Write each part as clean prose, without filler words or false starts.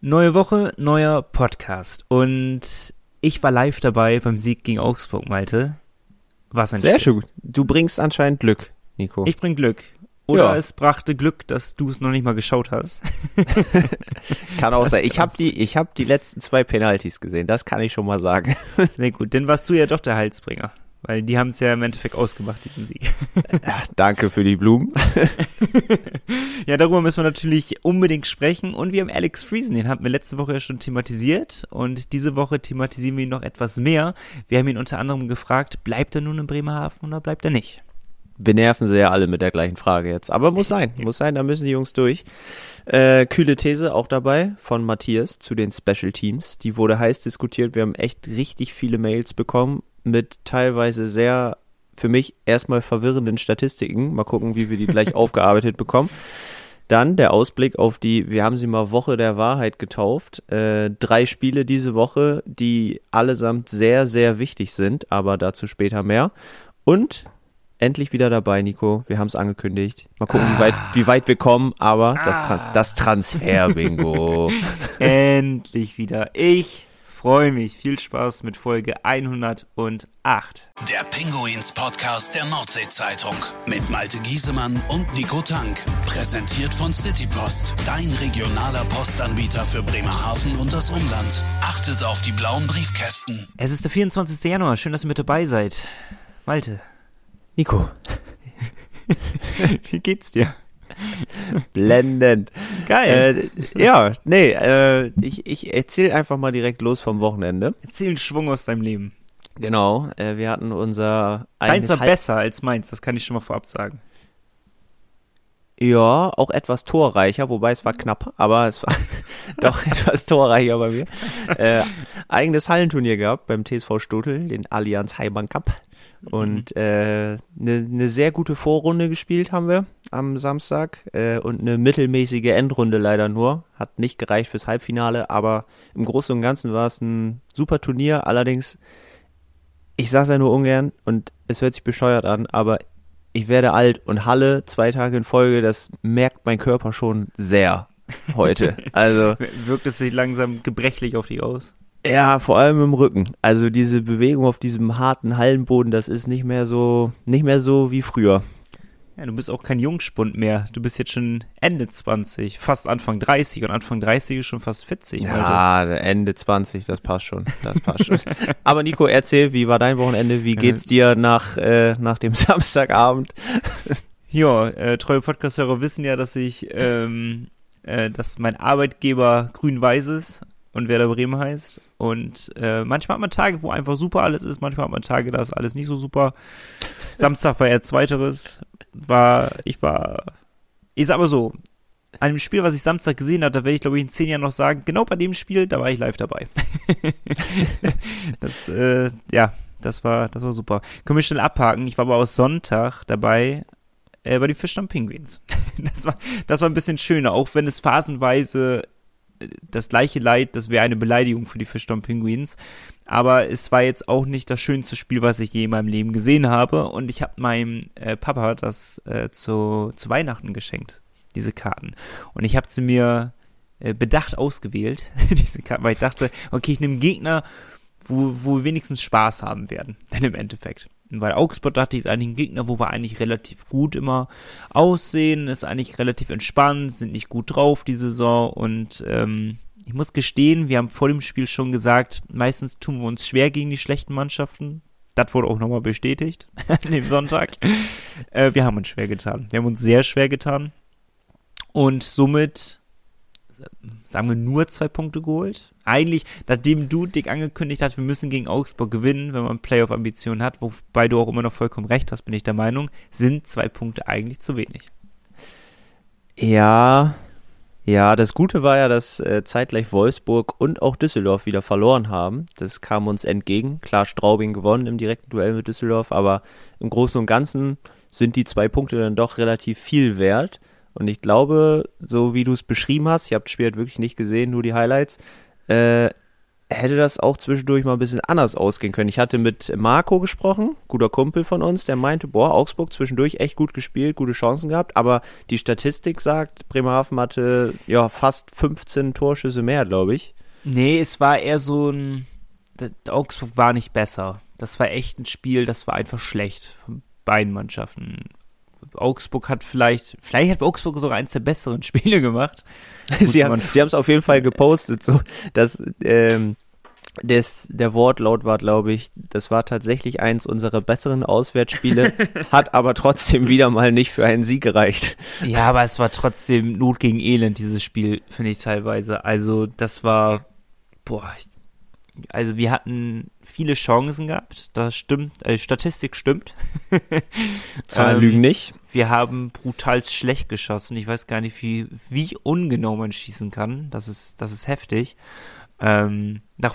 Neue Woche, neuer Podcast und ich war live dabei beim Sieg gegen Augsburg, Malte. Was ein sehr schön. Du bringst anscheinend Glück, Nico. Ich bring Glück. Oder ja. Es brachte Glück, dass du es noch nicht mal geschaut hast. Kann auch sein. Ich hab die letzten 2 Penalties gesehen, das kann ich schon mal sagen. Sehr gut, denn warst du ja doch der Halsbringer, weil die haben es ja im Endeffekt ausgemacht, diesen Sieg. Ja, danke für die Blumen. Ja, darüber müssen wir natürlich unbedingt sprechen. Und wir haben Alex Friesen, den hatten wir letzte Woche ja schon thematisiert. Und diese Woche thematisieren wir ihn noch etwas mehr. Wir haben ihn unter anderem gefragt, bleibt er nun in Bremerhaven oder bleibt er nicht? Wir nerven sie ja alle mit der gleichen Frage jetzt. Aber muss sein, da müssen die Jungs durch. Kühle These auch dabei von Matthias zu den Special Teams. Die wurde heiß diskutiert. Wir haben echt richtig viele Mails bekommen mit teilweise sehr, für mich erstmal verwirrenden Statistiken. Mal gucken, wie wir die gleich aufgearbeitet bekommen. Dann der Ausblick auf die, wir haben sie mal Woche der Wahrheit getauft, 3 Spiele diese Woche, die allesamt sehr, sehr wichtig sind, aber dazu später mehr. Und endlich wieder dabei, Nico, wir haben es angekündigt. Mal gucken, wie weit wir kommen, aber das Transfer-Bingo. Endlich wieder. Ich freue mich. Viel Spaß mit Folge 108. Der Pinguins-Podcast der Nordsee-Zeitung mit Malte Giesemann und Nico Tank. Präsentiert von Citypost, dein regionaler Postanbieter für Bremerhaven und das Umland. Achtet auf die blauen Briefkästen. Es ist der 24. Januar. Schön, dass ihr mit dabei seid. Malte. Nico. Wie geht's dir? Blendend. Geil. Ich erzähl einfach mal direkt los vom Wochenende. Erzähl einen Schwung aus deinem Leben. Genau, wir hatten unser... Deins war besser als meins, das kann ich schon mal vorab sagen. Ja, auch etwas torreicher, wobei es war knapp, aber es war doch etwas torreicher bei mir. Eigenes Hallenturnier gehabt beim TSV Stotel, den Allianz Heimann Cup. Und eine sehr gute Vorrunde gespielt haben wir am Samstag und eine mittelmäßige Endrunde leider nur. Hat nicht gereicht fürs Halbfinale, aber im Großen und Ganzen war es ein super Turnier. Allerdings, ich sage es ja nur ungern und es hört sich bescheuert an, aber ich werde alt und Halle 2 Tage in Folge, das merkt mein Körper schon sehr heute. Also wirkt es sich langsam gebrechlich auf dich aus? Ja, vor allem im Rücken. Also diese Bewegung auf diesem harten Hallenboden, das ist nicht mehr so wie früher. Ja, du bist auch kein Jungspund mehr. Du bist jetzt schon Ende 20, fast Anfang 30 und Anfang 30 ist schon fast 40. Ja, Alter. Ende 20, das passt schon. Aber Nico, erzähl, wie war dein Wochenende? Wie geht's dir nach dem Samstagabend? Ja, treue Podcast-Hörer wissen ja, dass dass mein Arbeitgeber grün-weiß ist. Und Werder Bremen heißt. Und manchmal hat man Tage, wo einfach super alles ist. Manchmal hat man Tage, da ist alles nicht so super. Samstag war eher Zweiteres. Ich sag mal so, an dem Spiel, was ich Samstag gesehen habe, da werde ich, glaube ich, in 10 Jahren noch sagen, genau bei dem Spiel, da war ich live dabei. Das war super. Können wir schnell abhaken. Ich war aber auch Sonntag dabei bei den Fischtown Pinguins. Das war ein bisschen schöner, auch wenn es phasenweise... Das gleiche Leid, das wäre eine Beleidigung für die Fischtown Pinguins. Aber es war jetzt auch nicht das schönste Spiel, was ich je in meinem Leben gesehen habe. Und ich habe meinem Papa das zu Weihnachten geschenkt, diese Karten. Und ich habe sie mir bedacht ausgewählt, diese Karten, weil ich dachte, okay, ich nehme einen Gegner, wo wir wenigstens Spaß haben werden, dann im Endeffekt. Weil Augsburg, dachte ich, ist eigentlich ein Gegner, wo wir eigentlich relativ gut immer aussehen, ist eigentlich relativ entspannt, sind nicht gut drauf die Saison und ich muss gestehen, wir haben vor dem Spiel schon gesagt, meistens tun wir uns schwer gegen die schlechten Mannschaften. Das wurde auch nochmal bestätigt an dem Sonntag. Wir haben uns schwer getan. Wir haben uns sehr schwer getan und somit... sagen wir, nur 2 Punkte geholt. Eigentlich, nachdem du dick angekündigt hast, wir müssen gegen Augsburg gewinnen, wenn man Playoff-Ambitionen hat, wobei du auch immer noch vollkommen recht hast, bin ich der Meinung, sind 2 Punkte eigentlich zu wenig. Ja, das Gute war ja, dass zeitgleich Wolfsburg und auch Düsseldorf wieder verloren haben. Das kam uns entgegen. Klar, Straubing gewonnen im direkten Duell mit Düsseldorf, aber im Großen und Ganzen sind die 2 Punkte dann doch relativ viel wert. Und ich glaube, so wie du es beschrieben hast, ich habe das Spiel halt wirklich nicht gesehen, nur die Highlights, hätte das auch zwischendurch mal ein bisschen anders ausgehen können. Ich hatte mit Marco gesprochen, guter Kumpel von uns, der meinte, boah, Augsburg zwischendurch echt gut gespielt, gute Chancen gehabt, aber die Statistik sagt, Bremerhaven hatte ja fast 15 Torschüsse mehr, glaube ich. Nee, es war eher so ein, Augsburg war nicht besser. Das war echt ein Spiel, das war einfach schlecht von beiden Mannschaften. Augsburg hat vielleicht hat Augsburg sogar eines der besseren Spiele gemacht. Gut, Sie haben es auf jeden Fall gepostet, so dass der Wortlaut war, glaube ich, das war tatsächlich eins unserer besseren Auswärtsspiele, hat aber trotzdem wieder mal nicht für einen Sieg gereicht. Ja, aber es war trotzdem Not gegen Elend, dieses Spiel, finde ich teilweise. Also das war, also wir hatten viele Chancen gehabt, das stimmt, Statistik stimmt. Zahlen lügen nicht. Wir haben brutal schlecht geschossen, ich weiß gar nicht, wie ungenau man schießen kann, das ist heftig. Nach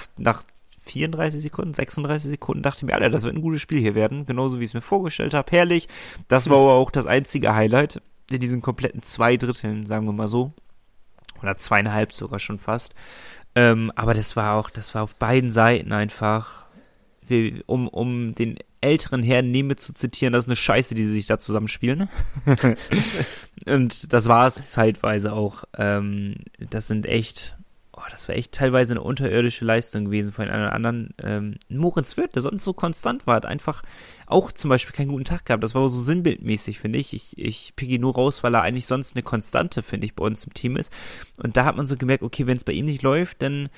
34 Sekunden, 36 Sekunden dachte ich mir, Alter, das wird ein gutes Spiel hier werden, genauso wie ich es mir vorgestellt habe, herrlich. Das war aber auch das einzige Highlight in diesen kompletten 2 Dritteln, sagen wir mal so, oder 2,5 sogar schon fast. Aber das war auf beiden Seiten einfach, um den älteren Herrn Nehme zu zitieren, das ist eine Scheiße, die sie sich da zusammenspielen. Und das war es zeitweise auch. Das war echt teilweise eine unterirdische Leistung gewesen von einem oder anderen. Moritz Wirt, der sonst so konstant war, hat einfach auch zum Beispiel keinen guten Tag gehabt. Das war so sinnbildmäßig, finde ich. Ich pick ihn nur raus, weil er eigentlich sonst eine Konstante, finde ich, bei uns im Team ist. Und da hat man so gemerkt, okay, wenn es bei ihm nicht läuft, dann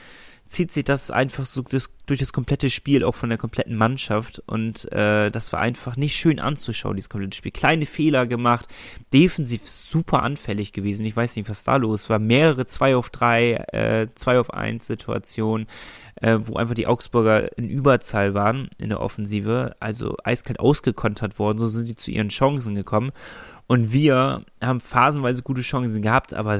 zieht sich das einfach so durch das komplette Spiel, auch von der kompletten Mannschaft. Und das war einfach nicht schön anzuschauen, dieses komplette Spiel. Kleine Fehler gemacht, defensiv super anfällig gewesen. Ich weiß nicht, was da los war. Mehrere 2-auf-3, 2-auf-1 Situationen, wo einfach die Augsburger in Überzahl waren in der Offensive. Also eiskalt ausgekontert worden, so sind die zu ihren Chancen gekommen. Und wir haben phasenweise gute Chancen gehabt, aber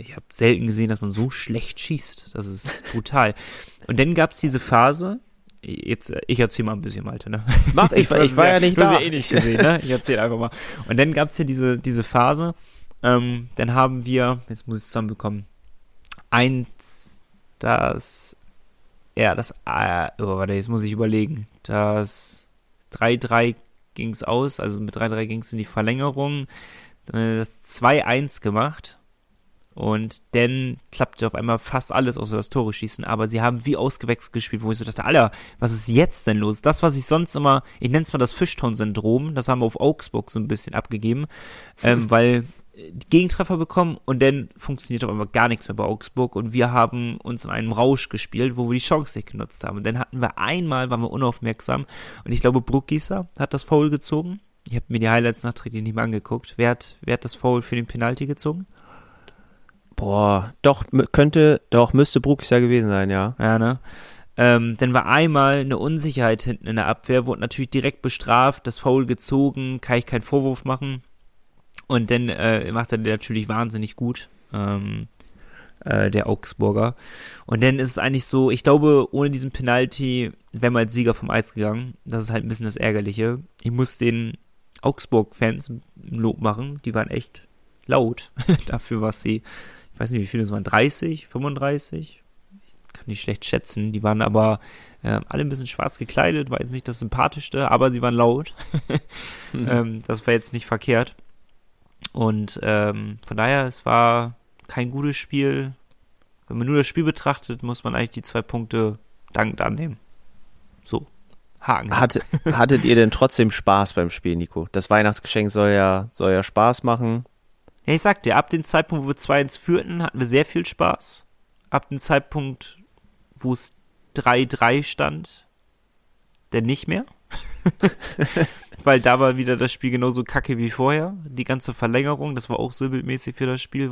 ich habe selten gesehen, dass man so schlecht schießt. Das ist brutal. Und dann gab es diese Phase. Jetzt, ich erzähle mal ein bisschen, Malte, ne? Ich war ja nicht da. Du hast ja eh nicht gesehen, ne? Ich erzähle einfach mal. Und dann gab es ja diese Phase. Dann haben wir, jetzt muss ich es zusammenbekommen, jetzt muss ich überlegen. Das 3-3 ging es aus. Also mit 3-3 ging es in die Verlängerung. Dann haben wir das 2-1 gemacht. Und dann klappte auf einmal fast alles, außer das Tore schießen. Aber sie haben wie ausgewechselt gespielt, wo ich so dachte, Alter, was ist jetzt denn los? Das, was ich sonst immer, ich nenne es mal das Fischtown-Syndrom, das haben wir auf Augsburg so ein bisschen abgegeben, weil die Gegentreffer bekommen und dann funktioniert auf einmal gar nichts mehr bei Augsburg. Und wir haben uns in einem Rausch gespielt, wo wir die Chance nicht genutzt haben. Und dann waren wir unaufmerksam. Und ich glaube, Brookgießer hat das Foul gezogen. Ich habe mir die Highlights nachträglich nicht mehr angeguckt. Wer hat das Foul für den Penalty gezogen? Boah, müsste Brookgießer gewesen sein, ja. Ja, ne? Dann war einmal eine Unsicherheit hinten in der Abwehr, wurde natürlich direkt bestraft, das Foul gezogen, kann ich keinen Vorwurf machen. Und dann macht er natürlich wahnsinnig gut, der Augsburger. Und dann ist es eigentlich so, ich glaube, ohne diesen Penalty wären wir als Sieger vom Eis gegangen. Das ist halt ein bisschen das Ärgerliche. Ich muss den Augsburg-Fans ein Lob machen, die waren echt laut dafür, was sie... Ich weiß nicht, wie viele es waren, 30, 35? Ich kann nicht schlecht schätzen. Die waren aber alle ein bisschen schwarz gekleidet, war jetzt nicht das Sympathischste, aber sie waren laut. Das war jetzt nicht verkehrt. Und von daher, es war kein gutes Spiel. Wenn man nur das Spiel betrachtet, muss man eigentlich die 2 Punkte dankend annehmen. So, Haken. Hattet ihr denn trotzdem Spaß beim Spiel, Nico? Das Weihnachtsgeschenk soll ja Spaß machen. Ja, ich sag dir, ab dem Zeitpunkt, wo wir 2-1 führten, hatten wir sehr viel Spaß. Ab dem Zeitpunkt, wo es 3-3 stand, dann nicht mehr. Weil da war wieder das Spiel genauso kacke wie vorher. Die ganze Verlängerung, das war auch sinnbildmäßig für das Spiel,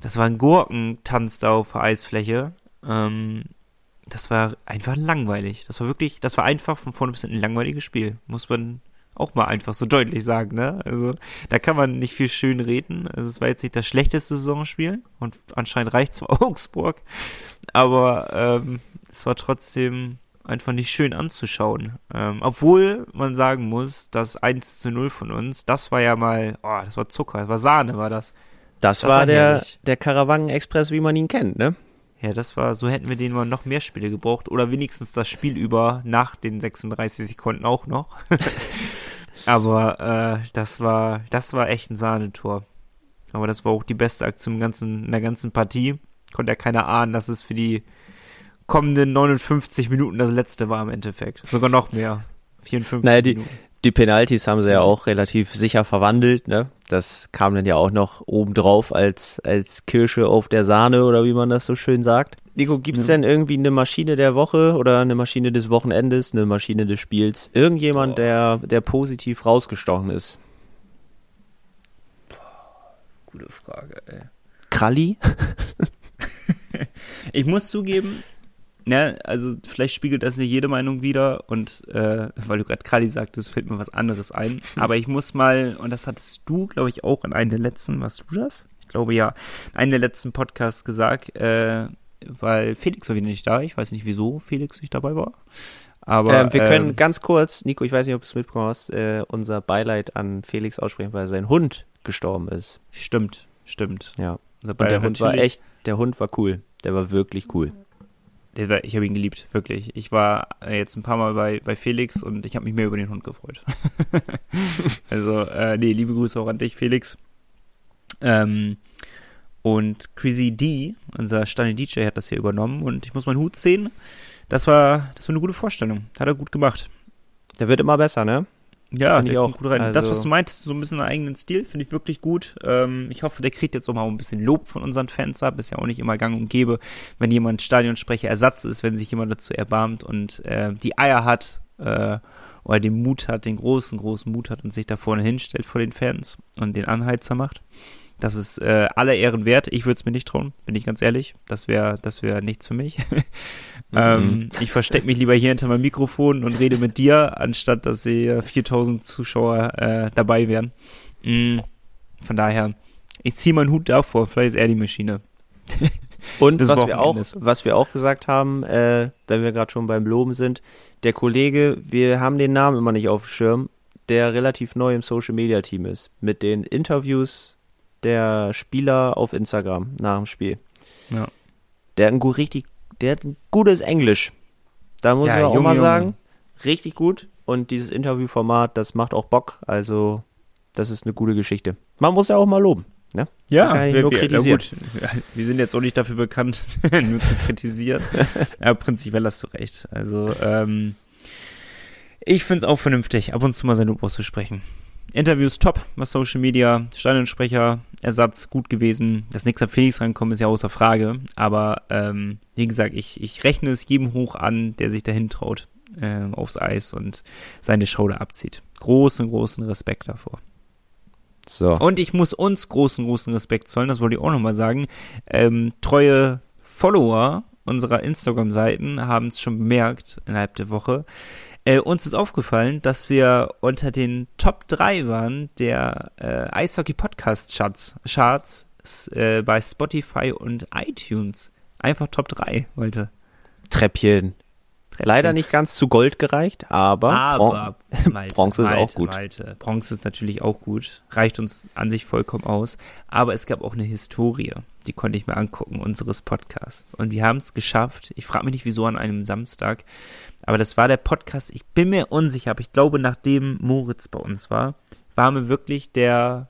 das war ein Gurkentanz da auf der Eisfläche. Das war einfach langweilig. Das war einfach von vorne bis hinten ein langweiliges Spiel. Muss man auch mal einfach so deutlich sagen, ne? Also, da kann man nicht viel schön reden. Also, es war jetzt nicht das schlechteste Saisonspiel und anscheinend reicht es für Augsburg. Aber es war trotzdem einfach nicht schön anzuschauen. Obwohl man sagen muss, das 1:0 von uns, das war ja mal, das war Zucker, das war Sahne, war das. Das war der Karawanen-Express, wie man ihn kennt, ne? Ja, das war, so hätten wir denen mal noch mehr Spiele gebraucht. Oder wenigstens das Spiel über nach den 36 Sekunden auch noch. Aber das war echt ein Sahnetor. Aber das war auch die beste Aktion in der ganzen Partie. Konnte ja keiner ahnen, dass es für die kommenden 59 Minuten das letzte war im Endeffekt. Sogar noch mehr. 54 Minuten. Die Penalties haben sie ja auch relativ sicher verwandelt, ne? Das kam dann ja auch noch obendrauf als Kirsche auf der Sahne oder wie man das so schön sagt. Nico, gibt's denn irgendwie eine Maschine der Woche oder eine Maschine des Wochenendes, eine Maschine des Spiels? Irgendjemand, der positiv rausgestochen ist? Boah, gute Frage, ey. Kralli? Ich muss zugeben, ne, also vielleicht spiegelt das nicht jede Meinung wider und weil du gerade Kralli sagtest, fällt mir was anderes ein. Aber ich muss mal, und das hattest du, glaube ich, auch in einem der letzten, warst du das? Ich glaube ja, in einem der letzten Podcasts gesagt, weil Felix war wieder nicht da. Ich weiß nicht, wieso Felix nicht dabei war. Aber wir können ganz kurz, Nico, ich weiß nicht, ob du es mitbekommen hast, unser Beileid an Felix aussprechen, weil sein Hund gestorben ist. Stimmt. Ja. Und der Hund war echt, der Hund war cool. Der war wirklich cool. Ich habe ihn geliebt, wirklich. Ich war jetzt ein paar Mal bei Felix und ich habe mich mehr über den Hund gefreut. Also, liebe Grüße auch an dich, Felix. Und Crazy D, unser Stani DJ, hat das hier übernommen und ich muss meinen Hut ziehen. Das war eine gute Vorstellung. Hat er gut gemacht. Der wird immer besser, ne? Ja, der kommt gut rein. Also das, was du meintest, so ein bisschen einen eigenen Stil, finde ich wirklich gut. Ich hoffe, der kriegt jetzt auch mal ein bisschen Lob von unseren Fans ab. Ist ja auch nicht immer gang und gäbe, wenn jemand Stadionsprecher Ersatz ist, wenn sich jemand dazu erbarmt und die Eier hat oder den Mut hat, den großen Mut hat und sich da vorne hinstellt vor den Fans und den Anheizer macht. Das ist aller Ehren wert. Ich würde es mir nicht trauen, bin ich ganz ehrlich. Das wäre nichts für mich. Ich verstecke mich lieber hier hinter meinem Mikrofon und rede mit dir, anstatt dass 4.000 Zuschauer dabei wären. Von daher, ich ziehe meinen Hut davor. Vielleicht ist er die Maschine. Und was wir auch gesagt haben, wenn wir gerade schon beim Loben sind, der Kollege, wir haben den Namen immer nicht auf dem Schirm, der relativ neu im Social-Media-Team ist, mit den Interviews der Spieler auf Instagram nach dem Spiel. Ja. Der hat ein gutes Englisch. Da muss man auch mal sagen, richtig gut. Und dieses Interviewformat, das macht auch Bock. Also, das ist eine gute Geschichte. Man muss ja auch mal loben. Ne? Ja, gut. Wir sind jetzt auch nicht dafür bekannt, nur zu kritisieren. Aber prinzipiell hast du recht. Also, ich finde es auch vernünftig, ab und zu mal sein Lob auszusprechen. Interviews top, was Social Media, Stadionsprecher, Ersatz gut gewesen. Dass nichts an Felix rankommt, ist ja außer Frage. Aber wie gesagt, ich rechne es jedem hoch an, der sich dahin traut aufs Eis und seine Show da abzieht. Großen Respekt davor. So. Und ich muss uns großen Respekt zollen, das wollte ich auch nochmal sagen. Treue Follower unserer Instagram-Seiten haben es schon bemerkt innerhalb der Woche. Uns ist aufgefallen, dass wir unter den Top 3 waren der Eishockey-Podcast-Charts bei Spotify und iTunes. Einfach Top 3 heute. Treppchen. Leider nicht ganz zu Gold gereicht, aber Bronze ist auch gut. Bronze ist natürlich auch gut. Reicht uns an sich vollkommen aus. Aber es gab auch eine Historie, die konnte ich mir angucken, unseres Podcasts. Und wir haben es geschafft. Ich frage mich nicht, wieso an einem Samstag. Aber das war der Podcast, ich bin mir unsicher, aber ich glaube, nachdem Moritz bei uns war, waren wir wirklich der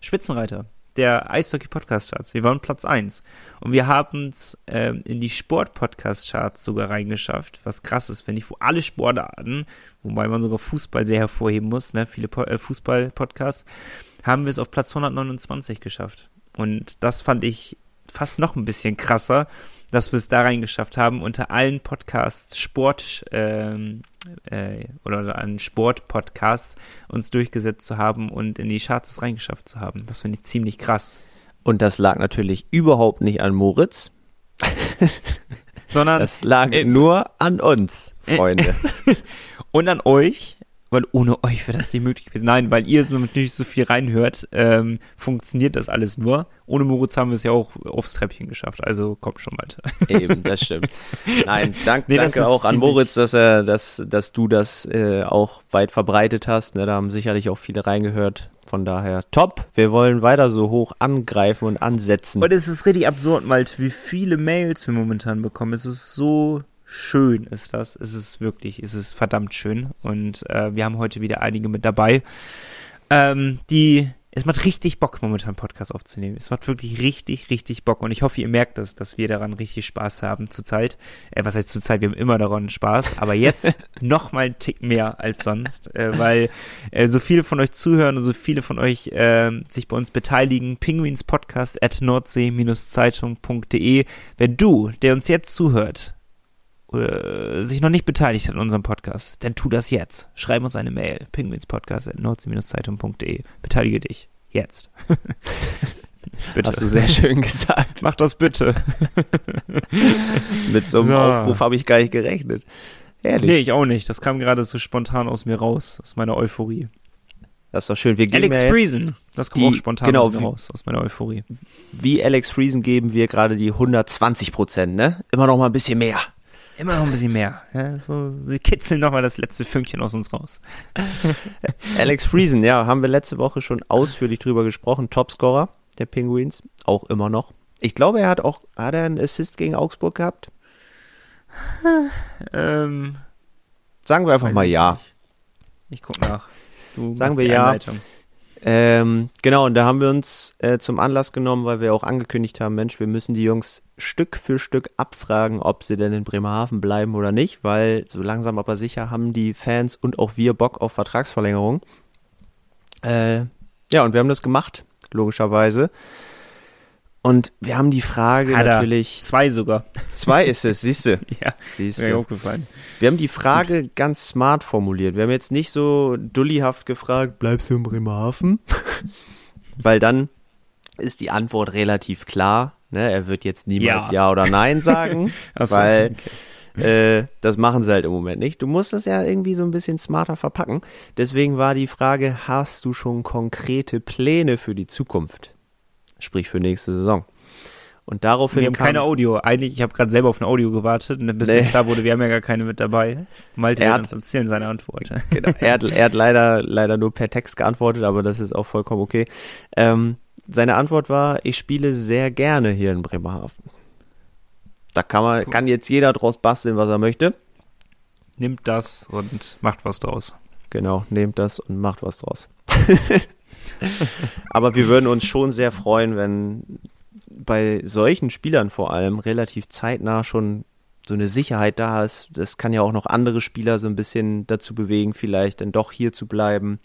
Spitzenreiter der Eishockey-Podcast-Charts. Wir waren Platz 1. Und wir haben es in die Sport-Podcast-Charts sogar reingeschafft, was krass ist, finde ich, wo alle Sportarten, wobei man sogar Fußball sehr hervorheben muss, ne, viele Fußball-Podcasts, haben wir es auf Platz 129 geschafft. Und das fand ich fast noch ein bisschen krasser, dass wir es da reingeschafft haben, unter allen Podcasts Sport oder an Sport-Podcasts uns durchgesetzt zu haben und in die Charts reingeschafft zu haben. Das finde ich ziemlich krass. Und das lag natürlich überhaupt nicht an Moritz, sondern das lag nur an uns, Freunde. Und an euch. weil ohne euch wäre das nicht möglich gewesen. Nein, weil ihr so natürlich so viel reinhört, funktioniert das alles nur. Ohne Moritz haben wir es ja auch aufs Treppchen geschafft, also kommt schon weiter. Eben, das stimmt. Nein, danke auch an Moritz, dass er, dass du das auch weit verbreitet hast. Ne, da haben sicherlich auch viele reingehört. Von daher top, wir wollen weiter so hoch angreifen und ansetzen. Und es ist richtig absurd, Malte, wie viele Mails wir momentan bekommen. Es ist so schön, ist das. Es ist wirklich, es ist verdammt schön. Und wir haben heute wieder einige mit dabei, es macht richtig Bock, momentan Podcast aufzunehmen. Es macht wirklich richtig, richtig Bock. Und ich hoffe, ihr merkt das, dass wir daran richtig Spaß haben zurzeit. Was heißt zurzeit? Wir haben immer daran Spaß. Aber jetzt noch mal einen Tick mehr als sonst. Weil so viele von euch zuhören und so viele von euch sich bei uns beteiligen. pinguinspodcast@nordsee-zeitung.de. Wenn du, der uns jetzt zuhört, sich noch nicht beteiligt hat an unserem Podcast, dann tu das jetzt. Schreib uns eine Mail. pinguinspodcast@nordsee-zeitung.de. Beteilige dich. Jetzt. Bitte. Hast du sehr schön gesagt. Mach das bitte. Mit so einem Aufruf habe ich gar nicht gerechnet. Ehrlich. Nee, ich auch nicht. Das kam gerade so spontan aus mir raus. Aus meiner Euphorie. Das ist doch schön. Wir geben Alex Friesen. Das kommt auch spontan raus aus meiner Euphorie. Wie Alex Friesen geben wir gerade die 120%, ne? Immer noch mal ein bisschen mehr. Immer noch ein bisschen mehr. Ja, so, sie kitzeln nochmal das letzte Fünkchen aus uns raus. Alex Friesen, ja, haben wir letzte Woche schon ausführlich drüber gesprochen. Topscorer der Penguins, auch immer noch. Ich glaube, er hat er einen Assist gegen Augsburg gehabt? Sagen wir einfach mal ja. Ich guck nach. Du sagen wir ja. Genau, und da haben wir uns zum Anlass genommen, weil wir auch angekündigt haben, Mensch, wir müssen die Jungs Stück für Stück abfragen, ob sie denn in Bremerhaven bleiben oder nicht, weil so langsam aber sicher haben die Fans und auch wir Bock auf Vertragsverlängerung. Ja, und wir haben das gemacht, logischerweise. Und wir haben die Frage natürlich... Zwei sogar. Zwei ist es, siehst du. Ja, siehste. Mir aufgefallen. Wir haben die Frage ganz smart formuliert. Wir haben jetzt nicht so dullihaft gefragt, bleibst du in Bremerhaven? Weil dann ist die Antwort relativ klar. Ne? Er wird jetzt niemals Ja oder Nein sagen, weil das machen sie halt im Moment nicht. Du musst das ja irgendwie so ein bisschen smarter verpacken. Deswegen war die Frage, hast du schon konkrete Pläne für die Zukunft? Sprich für nächste Saison. Und daraufhin. Wir haben keine Audio. Eigentlich, ich habe gerade selber auf ein Audio gewartet und bis mir klar wurde, wir haben ja gar keine mit dabei. Malte wird uns erzählen seine Antwort. Genau, er hat leider nur per Text geantwortet, aber das ist auch vollkommen okay. Seine Antwort war: Ich spiele sehr gerne hier in Bremerhaven. Da kann jetzt jeder draus basteln, was er möchte. Nimmt das und macht was draus. Genau, nehmt das und macht was draus. Aber wir würden uns schon sehr freuen, wenn bei solchen Spielern vor allem relativ zeitnah schon so eine Sicherheit da ist. Das kann ja auch noch andere Spieler so ein bisschen dazu bewegen, vielleicht dann doch hier zu bleiben.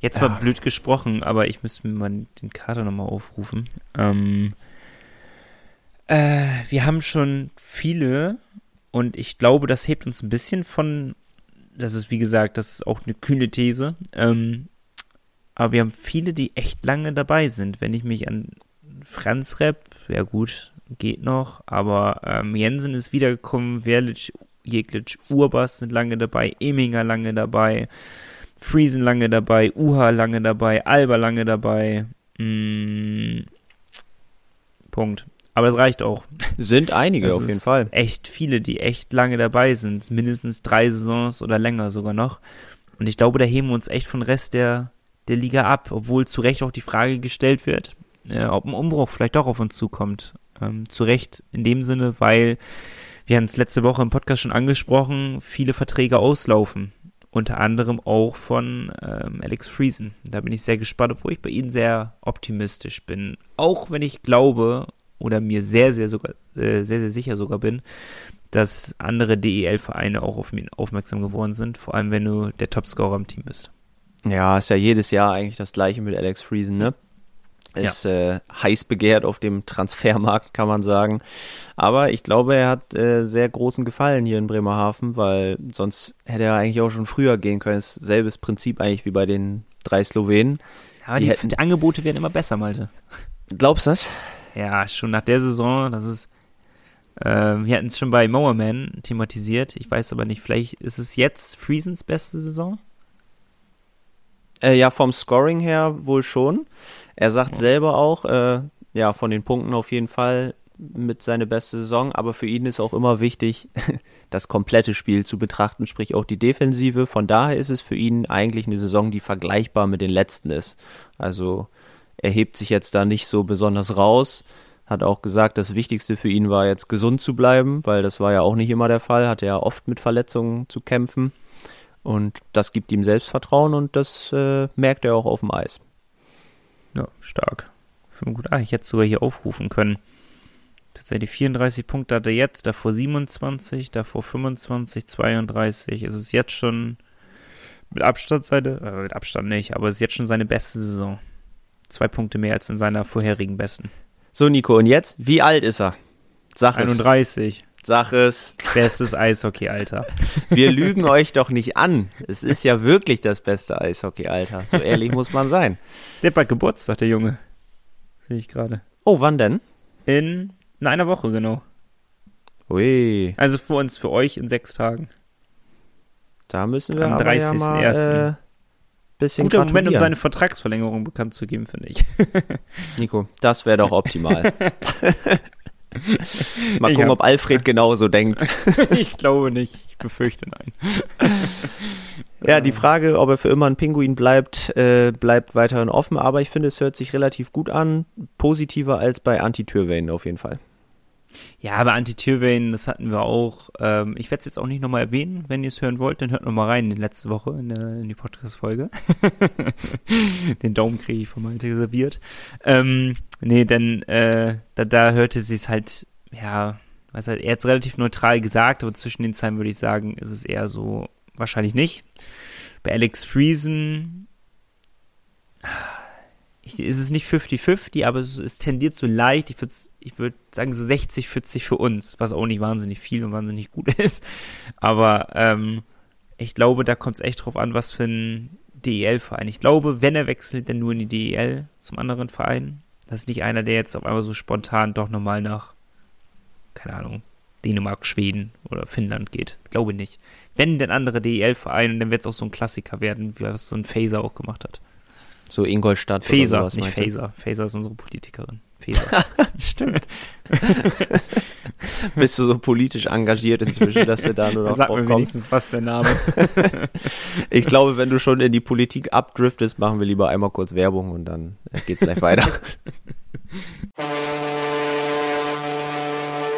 Jetzt mal blöd gesprochen, aber ich müsste mir mal den Kader nochmal aufrufen. Wir haben schon viele und ich glaube, das hebt uns ein bisschen von, das ist wie gesagt, das ist auch eine kühne These, aber wir haben viele, die echt lange dabei sind. Wenn ich mich an Franz Repp, ja gut, geht noch, aber Jensen ist wiedergekommen, Werlitsch, Jeglitsch, Urbas sind lange dabei, Eminger lange dabei, Friesen lange dabei, Uha lange dabei, Alba lange dabei. Punkt. Aber es reicht auch. Sind einige auf jeden Fall. Echt viele, die echt lange dabei sind. Mindestens 3 Saisons oder länger sogar noch. Und ich glaube, da heben wir uns echt vom Rest der Liga ab, obwohl zu Recht auch die Frage gestellt wird, ob ein Umbruch vielleicht auch auf uns zukommt. Zu Recht in dem Sinne, weil wir haben es letzte Woche im Podcast schon angesprochen, viele Verträge auslaufen, unter anderem auch von Alex Friesen. Da bin ich sehr gespannt, obwohl ich bei Ihnen sehr optimistisch bin, auch wenn ich glaube oder mir sehr, sehr sicher sogar bin, dass andere DEL-Vereine auch auf ihn aufmerksam geworden sind, vor allem wenn du der Topscorer im Team bist. Ja, ist ja jedes Jahr eigentlich das Gleiche mit Alex Friesen, ne? Ist heiß begehrt auf dem Transfermarkt, kann man sagen. Aber ich glaube, er hat sehr großen Gefallen hier in Bremerhaven, weil sonst hätte er eigentlich auch schon früher gehen können. Das selbes Prinzip eigentlich wie bei den 3 Slowenen. Aber die Angebote werden immer besser, Malte. Glaubst du das? Ja, schon nach der Saison, das ist... Wir hatten es schon bei Mowerman thematisiert. Ich weiß aber nicht, vielleicht ist es jetzt Friesens beste Saison? Ja, vom Scoring her wohl schon. Er sagt selber auch, von den Punkten auf jeden Fall mit seine beste Saison, aber für ihn ist auch immer wichtig, das komplette Spiel zu betrachten, sprich auch die Defensive. Von daher ist es für ihn eigentlich eine Saison, die vergleichbar mit den letzten ist. Also er hebt sich jetzt da nicht so besonders raus, hat auch gesagt, das Wichtigste für ihn war jetzt gesund zu bleiben, weil das war ja auch nicht immer der Fall, hatte ja oft mit Verletzungen zu kämpfen und das gibt ihm Selbstvertrauen und das merkt er auch auf dem Eis. Ja, stark. Gut, ich hätte es sogar hier aufrufen können. Tatsächlich 34 Punkte hat er jetzt, davor 27, davor 25, 32. Es ist jetzt schon aber es ist jetzt schon seine beste Saison. 2 Punkte mehr als in seiner vorherigen besten. So, Nico, und jetzt? Wie alt ist er? Sag es. 31. Sag es. Bestes Eishockey-Alter. Wir lügen euch doch nicht an. Es ist ja wirklich das beste Eishockey-Alter. So ehrlich muss man sein. Der hat bald Geburtstag, der Junge. Sehe ich gerade. Oh, wann denn? In einer Woche, genau. Ui. Also für euch in 6 Tagen. Da müssen wir am 30.01. ja bisschen guter Moment, um seine Vertragsverlängerung bekannt zu geben, finde ich. Nico, das wäre doch optimal. Mal gucken, ob Alfred genauso denkt. Ich glaube nicht. Ich befürchte nein. Ja, die Frage, ob er für immer ein Pinguin bleibt, bleibt weiterhin offen. Aber ich finde, es hört sich relativ gut an. Positiver als bei Antti Tyrväinen auf jeden Fall. Ja, aber Antti Tyrväinen, das hatten wir auch. Ich werde es jetzt auch nicht nochmal erwähnen. Wenn ihr es hören wollt, dann hört nochmal rein in die letzte Woche, in die Podcast-Folge. Den Daumen kriege ich von Malte serviert. Da hörte sie es halt, ja, was hat er jetzt relativ neutral gesagt, aber zwischen den Zeilen würde ich sagen, ist es eher so, wahrscheinlich nicht. Bei Alex Friesen ist es nicht 50-50, aber es tendiert so leicht, ich würde sagen so 60-40 für uns, was auch nicht wahnsinnig viel und wahnsinnig gut ist, aber ich glaube, da kommt es echt drauf an, was für ein DEL-Verein. Ich glaube, wenn er wechselt, dann nur in die DEL zum anderen Verein. Das ist nicht einer, der jetzt auf einmal so spontan doch nochmal nach, keine Ahnung, Dänemark, Schweden oder Finnland geht. Glaube nicht. Wenn, denn andere DEL-Vereine, und dann wird es auch so ein Klassiker werden, wie was so ein Faeser auch gemacht hat. So Ingolstadt Faeser, oder sowas, nicht Faeser. Faeser ist unsere Politikerin. Faeser. Stimmt. Bist du so politisch engagiert inzwischen, dass du da nur noch drauf kommst? Wenigstens was der Name. Ich glaube, wenn du schon in die Politik abdriftest, machen wir lieber einmal kurz Werbung und dann geht's gleich weiter.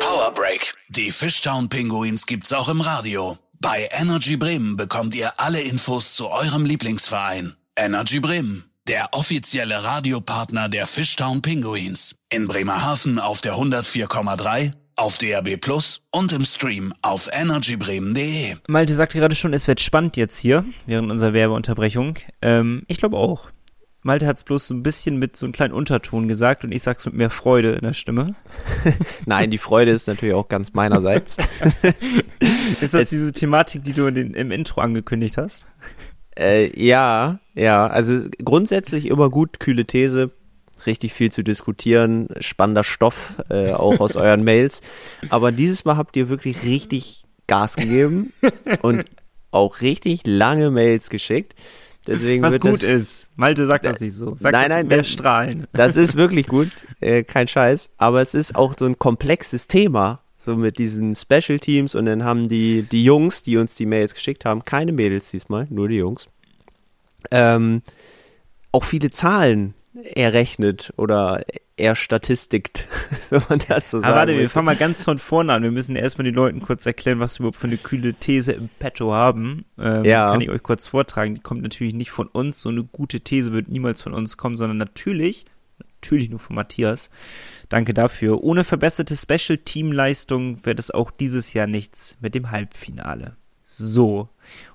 Power Break. Die Fischtown Pinguins gibt's auch im Radio. Bei Energy Bremen bekommt ihr alle Infos zu eurem Lieblingsverein. Energy Bremen, der offizielle Radiopartner der Fischtown Pinguins. In Bremerhaven auf der 104,3, auf DAB+ und im Stream auf energybremen.de. Malte sagt gerade schon, es wird spannend jetzt hier, während unserer Werbeunterbrechung. Ich glaube auch. Malte hat es bloß so ein bisschen mit so einem kleinen Unterton gesagt und ich sag's mit mehr Freude in der Stimme. Nein, die Freude ist natürlich auch ganz meinerseits. Ist das diese Thematik, die du im Intro angekündigt hast? Ja, also grundsätzlich immer gut, kühle These, richtig viel zu diskutieren, spannender Stoff, auch aus euren Mails, aber dieses Mal habt ihr wirklich richtig Gas gegeben und auch richtig lange Mails geschickt. Deswegen was gut ist. Malte sagt das nicht so. Sagt nein, wir strahlen. Das ist wirklich gut, kein Scheiß, aber es ist auch so ein komplexes Thema. So mit diesen Special Teams und dann haben die Jungs, die uns die Mails geschickt haben, keine Mädels diesmal, nur die Jungs, auch viele Zahlen errechnet oder erstatistikt, wenn man das so sagt. Aber warte, wir fangen mal ganz von vorne an. Wir müssen erstmal den Leuten kurz erklären, was wir überhaupt für eine kühle These im Petto haben. Kann ich euch kurz vortragen. Die kommt natürlich nicht von uns. So eine gute These wird niemals von uns kommen, sondern natürlich nur von Matthias. Danke dafür. Ohne verbesserte Special-Team-Leistung wird es auch dieses Jahr nichts mit dem Halbfinale. So.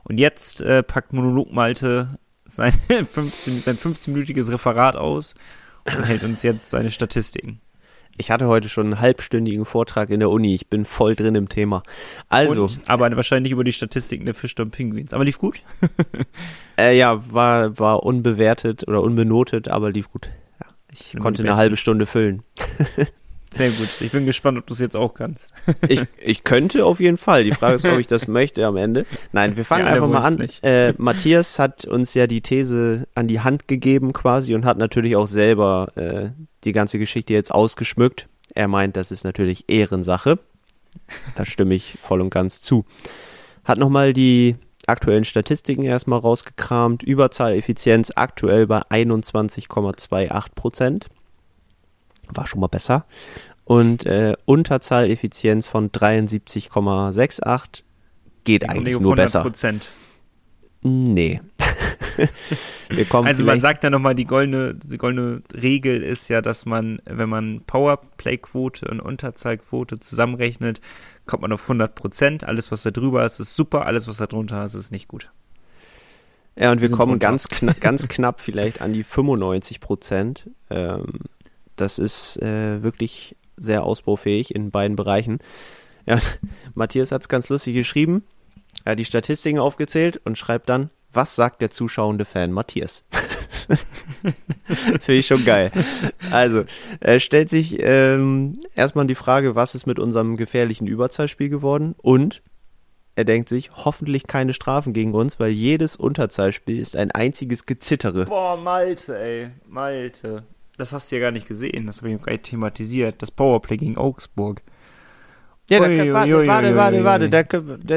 Und jetzt packt Monolog Malte sein 15-minütiges Referat aus und hält uns jetzt seine Statistiken. Ich hatte heute schon einen halbstündigen Vortrag in der Uni. Ich bin voll drin im Thema. Also, aber wahrscheinlich über die Statistiken der Fischtown Pinguins. Aber lief gut? War unbewertet oder unbenotet, aber lief gut. Ich konnte eine halbe Stunde füllen. Sehr gut. Ich bin gespannt, ob du es jetzt auch kannst. Ich könnte auf jeden Fall. Die Frage ist, ob ich das möchte am Ende. Nein, wir fangen einfach mal an. Matthias hat uns ja die These an die Hand gegeben quasi und hat natürlich auch selber die ganze Geschichte jetzt ausgeschmückt. Er meint, das ist natürlich Ehrensache. Da stimme ich voll und ganz zu. Hat nochmal die aktuellen Statistiken erstmal rausgekramt. Überzahleffizienz aktuell bei 21,28%. War schon mal besser. Und Unterzahleffizienz von 73,68 geht eigentlich nur besser. 100%. Nee. Wir kommen also man sagt ja nochmal, die goldene Regel ist ja, dass man, wenn man Powerplay-Quote und Unterzahlquote zusammenrechnet, kommt man auf 100%. Alles, was da drüber ist, ist super. Alles, was da drunter ist, ist nicht gut. Ja, und wir kommen ganz knapp vielleicht an die 95%. Das ist wirklich sehr ausbaufähig in beiden Bereichen. Ja, Matthias hat es ganz lustig geschrieben. Er hat die Statistiken aufgezählt und schreibt dann, was sagt der zuschauende Fan Matthias? Finde ich schon geil. Also, stellt sich erstmal die Frage, was ist mit unserem gefährlichen Überzahlspiel geworden? Und er denkt sich, hoffentlich keine Strafen gegen uns, weil jedes Unterzahlspiel ist ein einziges Gezittere. Boah, Malte, ey. Malte. Das hast du ja gar nicht gesehen. Das habe ich noch gar nicht thematisiert. Das Powerplay gegen Augsburg. Ja, da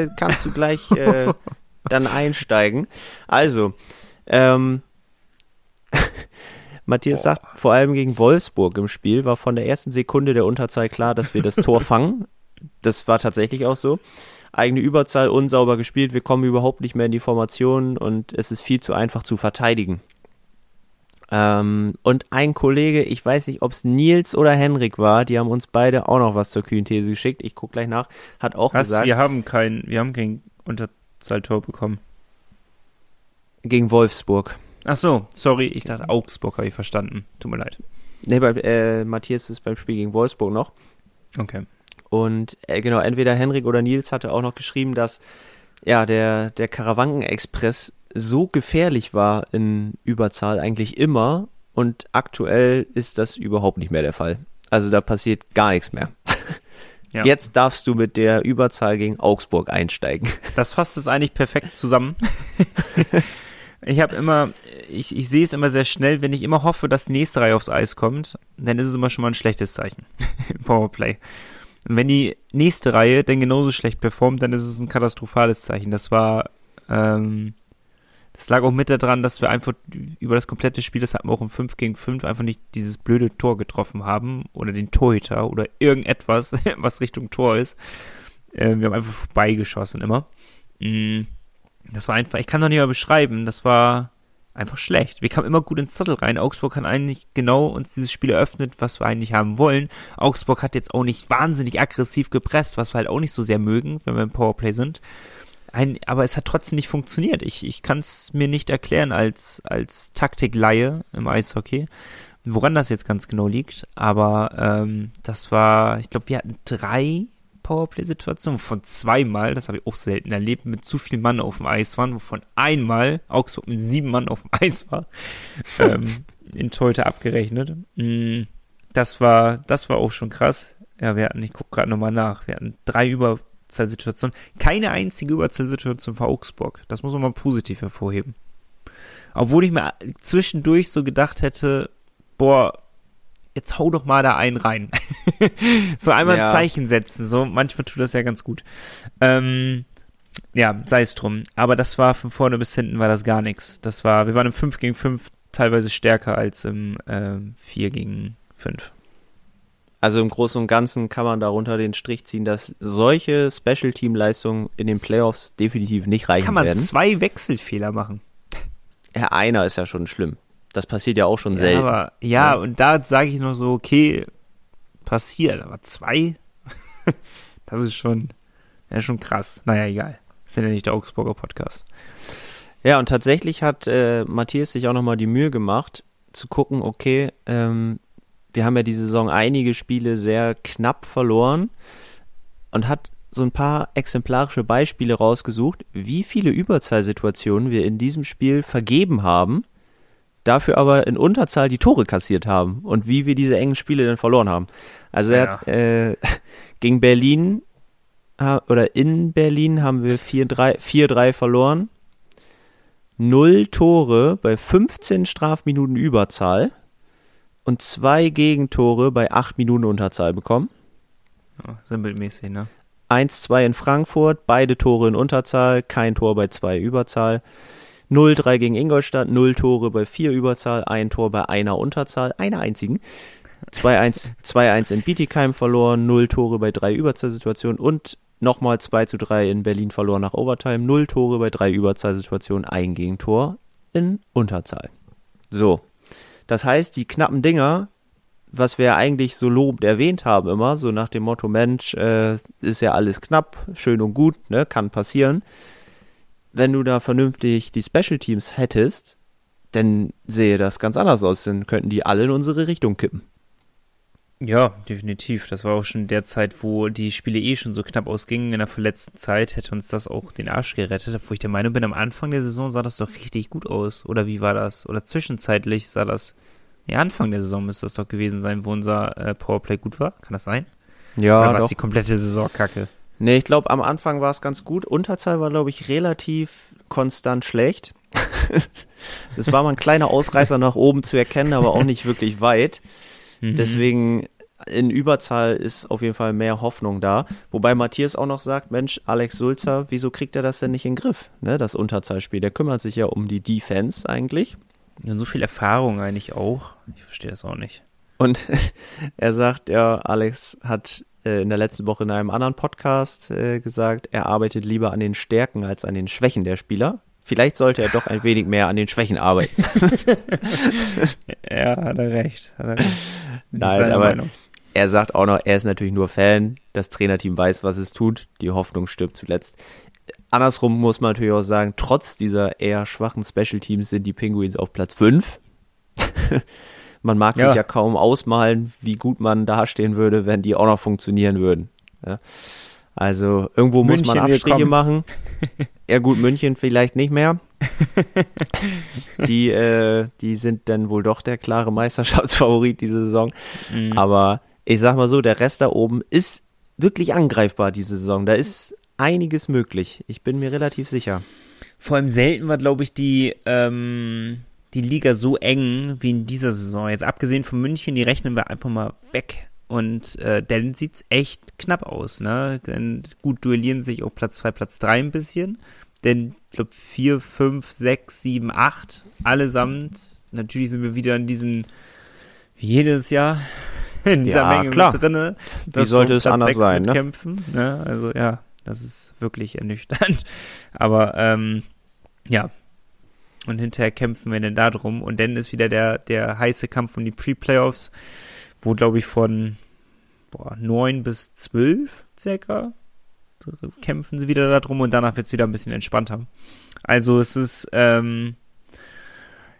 kannst du gleich dann einsteigen. Also, Matthias sagt, vor allem gegen Wolfsburg im Spiel war von der ersten Sekunde der Unterzahl klar, dass wir das Tor fangen. Das war tatsächlich auch so. Eigene Überzahl, unsauber gespielt. Wir kommen überhaupt nicht mehr in die Formation und es ist viel zu einfach zu verteidigen. Und ein Kollege, ich weiß nicht, ob es Nils oder Henrik war, die haben uns beide auch noch was zur kühlen These geschickt. Ich gucke gleich nach. Hat auch gesagt, wir haben kein Unterzahltor bekommen. Gegen Wolfsburg. Ach so, sorry, ich dachte Augsburg, habe ich verstanden. Tut mir leid. Nee, Matthias ist beim Spiel gegen Wolfsburg noch. Okay. Und genau, entweder Henrik oder Nils hatte auch noch geschrieben, dass ja der Karawanken-Express so gefährlich war in Überzahl eigentlich immer und aktuell ist das überhaupt nicht mehr der Fall. Also da passiert gar nichts mehr. Ja. Jetzt darfst du mit der Überzahl gegen Augsburg einsteigen. Das fasst es eigentlich perfekt zusammen. Ich sehe es immer sehr schnell, wenn ich immer hoffe, dass die nächste Reihe aufs Eis kommt, dann ist es immer schon mal ein schlechtes Zeichen im Powerplay. Und wenn die nächste Reihe dann genauso schlecht performt, dann ist es ein katastrophales Zeichen. Das war das lag auch mit daran, dass wir einfach über das komplette Spiel, das hatten wir auch im 5 gegen 5, einfach nicht dieses blöde Tor getroffen haben oder den Torhüter oder irgendetwas, was Richtung Tor ist. Wir haben einfach vorbeigeschossen immer. Das war einfach, ich kann doch nicht mal beschreiben, das war einfach schlecht. Wir kamen immer gut ins Sattel rein. Augsburg hat eigentlich genau uns dieses Spiel eröffnet, was wir eigentlich haben wollen. Augsburg hat jetzt auch nicht wahnsinnig aggressiv gepresst, was wir halt auch nicht so sehr mögen, wenn wir im Powerplay sind. Aber es hat trotzdem nicht funktioniert. Ich kann es mir nicht erklären als Taktikleihe im Eishockey, woran das jetzt ganz genau liegt. Aber das war, ich glaube, wir hatten 3 Powerplay-Situationen, wovon 2-mal, das habe ich auch selten erlebt, mit zu vielen Mann auf dem Eis waren, wovon einmal Augsburg mit 7 Mann auf dem Eis war, in Torhüter abgerechnet. Das war auch schon krass. Ja, ich gucke gerade nochmal nach, wir hatten 3 Überzahlsituation, keine einzige Überzahlsituation für Augsburg. Das muss man mal positiv hervorheben. Obwohl ich mir zwischendurch so gedacht hätte, boah, jetzt hau doch mal da einen rein. So einmal ein Zeichen setzen. So, manchmal tut das ja ganz gut. Ja, sei es drum. Aber das war von vorne bis hinten war das gar nichts. Wir waren im 5 gegen 5 teilweise stärker als im 4 gegen 5. Also im Großen und Ganzen kann man darunter den Strich ziehen, dass solche Special-Team-Leistungen in den Playoffs definitiv nicht reichen werden. Kann man 2 Wechselfehler machen? Ja, einer ist ja schon schlimm. Das passiert ja auch schon selten. Aber, ja, und da sage ich noch so, okay, passiert, aber 2? Das ist schon krass. Naja, egal. Das sind ja nicht der Augsburger Podcast. Ja, und tatsächlich hat Matthias sich auch nochmal die Mühe gemacht, zu gucken, okay, wir haben ja die Saison einige Spiele sehr knapp verloren und hat so ein paar exemplarische Beispiele rausgesucht, wie viele Überzahlsituationen wir in diesem Spiel vergeben haben dafür aber in Unterzahl die Tore kassiert haben und wie wir diese engen Spiele dann verloren haben. Also er hat gegen Berlin oder in Berlin haben wir 4-3 verloren. 0 Tore bei 15 Strafminuten Überzahl und 2 Gegentore bei 8 Minuten Unterzahl bekommen. Oh, simpelmäßig, ne? 1-2 in Frankfurt, beide Tore in Unterzahl, kein Tor bei 2 Überzahl. 0-3 gegen Ingolstadt, 0 Tore bei 4 Überzahl, ein Tor bei einer Unterzahl, einer einzigen. 2-1 in Bietigheim verloren, 0 Tore bei 3 Überzahlsituationen und nochmal 2-3 in Berlin verloren nach Overtime, 0 Tore bei 3 Überzahlsituationen, ein Gegentor in Unterzahl. So, das heißt, die knappen Dinger, was wir ja eigentlich so lobend erwähnt haben immer, so nach dem Motto, Mensch, ist ja alles knapp, schön und gut, ne, kann passieren. Wenn du da vernünftig die Special Teams hättest, dann sähe das ganz anders aus, dann könnten die alle in unsere Richtung kippen. Ja, definitiv. Das war auch schon der Zeit, wo die Spiele eh schon so knapp ausgingen. In der verletzten Zeit hätte uns das auch den Arsch gerettet. Wo ich der Meinung bin, am Anfang der Saison sah das doch richtig gut aus. Oder wie war das? Oder zwischenzeitlich sah das... Ja, Anfang der Saison müsste das doch gewesen sein, wo unser Powerplay gut war. Kann das sein? Ja, oder war es die komplette Saison kacke? Nee, ich glaube, am Anfang war es ganz gut. Unterzahl war, glaube ich, relativ konstant schlecht. Es war mal ein kleiner Ausreißer nach oben zu erkennen, aber auch nicht wirklich weit. Deswegen in Überzahl ist auf jeden Fall mehr Hoffnung da. Wobei Matthias auch noch sagt, Mensch, Alex Sulzer, wieso kriegt er das denn nicht in den Griff? Ne, das Unterzahlspiel, der kümmert sich ja um die Defense eigentlich. Und so viel Erfahrung eigentlich auch. Ich verstehe das auch nicht. Und er sagt, ja, Alex hat in der letzten Woche in einem anderen Podcast gesagt, er arbeitet lieber an den Stärken als an den Schwächen der Spieler. Vielleicht sollte er doch ein wenig mehr an den Schwächen arbeiten. Ja, hat er recht. Nein, aber Meinung. Er sagt auch noch, er ist natürlich nur Fan. Das Trainerteam weiß, was es tut. Die Hoffnung stirbt zuletzt. Andersrum muss man natürlich auch sagen, trotz dieser eher schwachen Special Teams sind die Pinguins auf Platz 5. Man mag sich ja kaum ausmalen, wie gut man dastehen würde, wenn die auch noch funktionieren würden. Ja. Also irgendwo München, muss man Abstriche machen. Ja gut, München vielleicht nicht mehr. Die sind dann wohl doch der klare Meisterschaftsfavorit diese Saison. Mhm. Aber ich sag mal so, der Rest da oben ist wirklich angreifbar diese Saison. Da ist einiges möglich. Ich bin mir relativ sicher. Vor allem selten war, glaube ich, die Liga so eng wie in dieser Saison. Jetzt abgesehen von München, die rechnen wir einfach mal weg. Und dann sieht es echt knapp aus, ne? Denn gut, duellieren sich auch Platz 2, Platz 3 ein bisschen. Denn ich glaube 4, 5, 6, 7, 8 allesamt. Natürlich sind wir wieder in diesen, wie jedes Jahr, in dieser Menge klar mit drin. Wie sollte es anders sein, ne? Ja, also ja. Das ist wirklich ernüchternd. Aber ja. Und hinterher kämpfen wir dann da drum. Und dann ist wieder der heiße Kampf um die Pre-Playoffs, wo, glaube ich, von 9 bis 12 circa kämpfen sie wieder da drum und danach wird es wieder ein bisschen entspannter. Also es ist eng.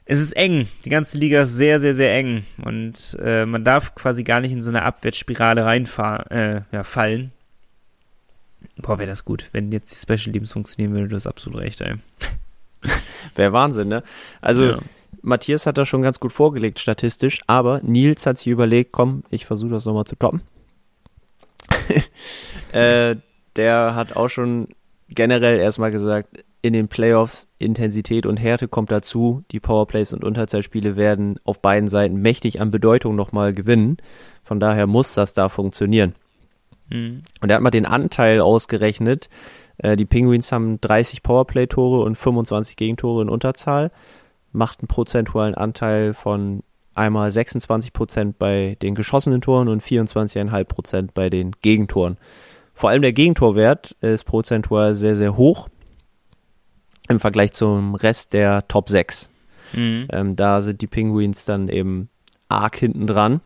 Die ganze Liga ist sehr, sehr, sehr eng. Und man darf quasi gar nicht in so eine Abwärtsspirale fallen. Boah, wäre das gut, wenn jetzt die Special Teams funktionieren würden, du hast absolut recht, ey. Wäre Wahnsinn, ne? Also, ja. Matthias hat das schon ganz gut vorgelegt, statistisch, aber Nils hat sich überlegt, komm, ich versuche das nochmal zu toppen. Der hat auch schon generell erstmal gesagt, in den Playoffs Intensität und Härte kommt dazu, die Powerplays und Unterzahlspiele werden auf beiden Seiten mächtig an Bedeutung nochmal gewinnen, von daher muss das da funktionieren. Und er hat mal den Anteil ausgerechnet, die Penguins haben 30 Powerplay-Tore und 25 Gegentore in Unterzahl, macht einen prozentualen Anteil von einmal 26% bei den geschossenen Toren und 24,5% bei den Gegentoren. Vor allem der Gegentorwert ist prozentual sehr, sehr hoch im Vergleich zum Rest der Top 6. Mhm. Da sind die Penguins dann eben arg hinten dran.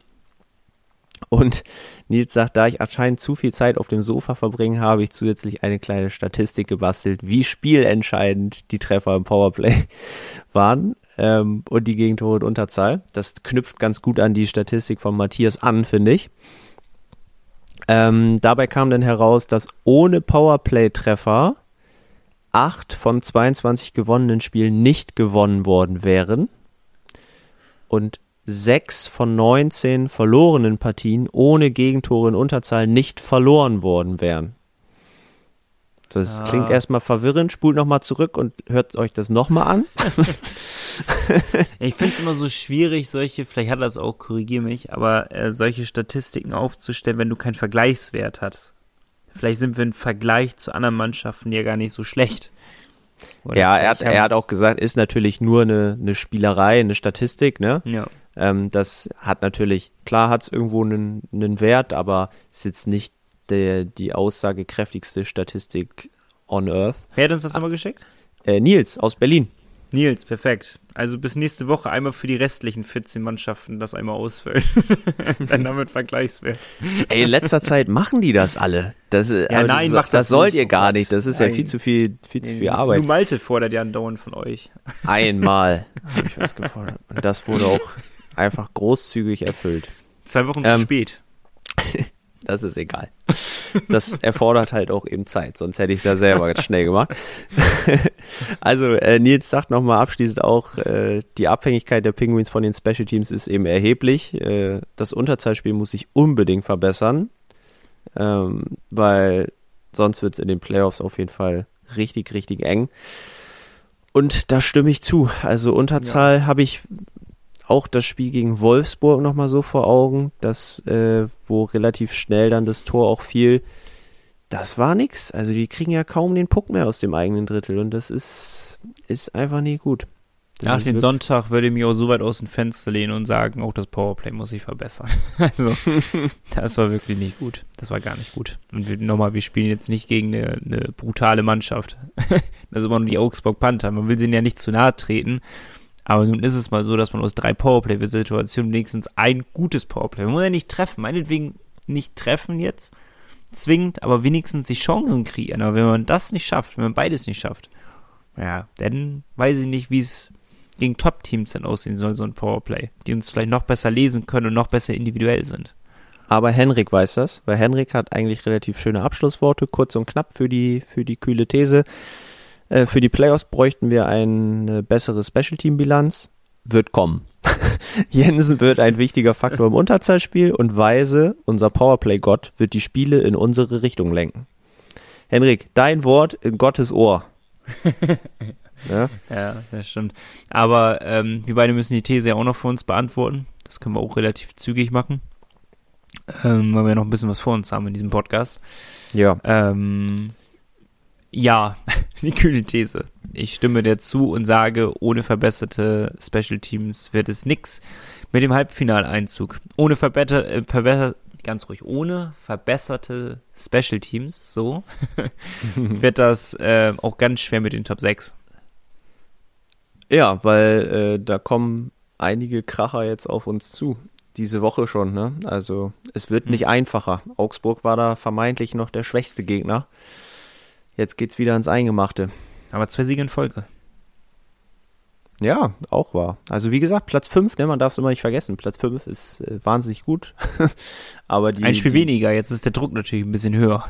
Und Nils sagt, da ich anscheinend zu viel Zeit auf dem Sofa verbringe, habe ich zusätzlich eine kleine Statistik gebastelt, wie spielentscheidend die Treffer im Powerplay waren und die Gegentore in Unterzahl. Das knüpft ganz gut an die Statistik von Matthias an, finde ich. Dabei kam dann heraus, dass ohne Powerplay-Treffer 8 von 22 gewonnenen Spielen nicht gewonnen worden wären. und 6 von 19 verlorenen Partien ohne Gegentore in Unterzahl nicht verloren worden wären. So, das klingt erstmal verwirrend, spult nochmal zurück und hört euch das nochmal an. Ich finde es immer so schwierig, solche, vielleicht hat das auch, korrigiere mich, aber solche Statistiken aufzustellen, wenn du keinen Vergleichswert hast. Vielleicht sind wir im Vergleich zu anderen Mannschaften ja gar nicht so schlecht. Oder ja, er hat auch gesagt, ist natürlich nur eine Spielerei, eine Statistik, ne? Ja. Das hat natürlich, klar hat es irgendwo einen Wert, aber ist jetzt nicht die aussagekräftigste Statistik on Earth. Wer hat uns das nochmal geschickt? Nils aus Berlin. Nils, perfekt. Also bis nächste Woche einmal für die restlichen 14 Mannschaften das einmal ausfüllen. Dann damit vergleichswert. Ey, in letzter Zeit machen die das alle. Das sollt ihr gar nicht. Das ist ja viel zu viel Arbeit. Nur Malte fordert ja andauernd von euch. Einmal habe ich was gefordert. Und das wurde auch einfach großzügig erfüllt. 2 Wochen zu spät. Das ist egal. Das erfordert halt auch eben Zeit, sonst hätte ich es ja selber ganz schnell gemacht. Also Nils sagt nochmal abschließend auch, die Abhängigkeit der Penguins von den Special Teams ist eben erheblich. Das Unterzahlspiel muss sich unbedingt verbessern, weil sonst wird es in den Playoffs auf jeden Fall richtig, richtig eng. Und da stimme ich zu. Also Unterzahl habe ich... Auch das Spiel gegen Wolfsburg nochmal so vor Augen, dass, wo relativ schnell dann das Tor auch fiel, das war nix. Also die kriegen ja kaum den Puck mehr aus dem eigenen Drittel und das ist einfach nicht gut. Nach dem Sonntag würde ich mich auch so weit aus dem Fenster lehnen und sagen, auch das Powerplay muss sich verbessern. Also das war wirklich nicht gut. Das war gar nicht gut. Und nochmal, wir spielen jetzt nicht gegen eine brutale Mannschaft. Das ist immer nur die Augsburger Panther. Man will denen ja nicht zu nahe treten. Aber nun ist es mal so, dass man aus 3 Powerplay-Situationen wenigstens ein gutes Powerplay, man muss ja nicht treffen, meinetwegen nicht treffen jetzt, zwingend, aber wenigstens die Chancen kreieren. Aber wenn man das nicht schafft, wenn man beides nicht schafft, ja, dann weiß ich nicht, wie es gegen Top-Teams dann aussehen soll, so ein Powerplay, die uns vielleicht noch besser lesen können und noch besser individuell sind. Aber Henrik weiß das, weil Henrik hat eigentlich relativ schöne Abschlussworte, kurz und knapp für die kühle These. Für die Playoffs bräuchten wir eine bessere Special-Team-Bilanz. Wird kommen. Jensen wird ein wichtiger Faktor im Unterzahlspiel und Weise, unser Powerplay-Gott, wird die Spiele in unsere Richtung lenken. Henrik, dein Wort in Gottes Ohr. Ja, das stimmt. Aber wir beide müssen die These ja auch noch für uns beantworten. Das können wir auch relativ zügig machen. Weil wir noch ein bisschen was vor uns haben in diesem Podcast. Ja. Ja, die kühle These. Ich stimme dir zu und sage, ohne verbesserte Special Teams wird es nix mit dem Halbfinaleinzug. Ohne verbesserte Special Teams, so, wird das auch ganz schwer mit den Top 6. Ja, weil da kommen einige Kracher jetzt auf uns zu. Diese Woche schon, ne? Also, es wird nicht einfacher. Augsburg war da vermeintlich noch der schwächste Gegner. Jetzt geht's wieder ins Eingemachte. Aber 2 Siege in Folge. Ja, auch wahr. Also wie gesagt, Platz 5, ne, man darf es immer nicht vergessen. Platz 5 ist wahnsinnig gut. Aber ein Spiel weniger, jetzt ist der Druck natürlich ein bisschen höher.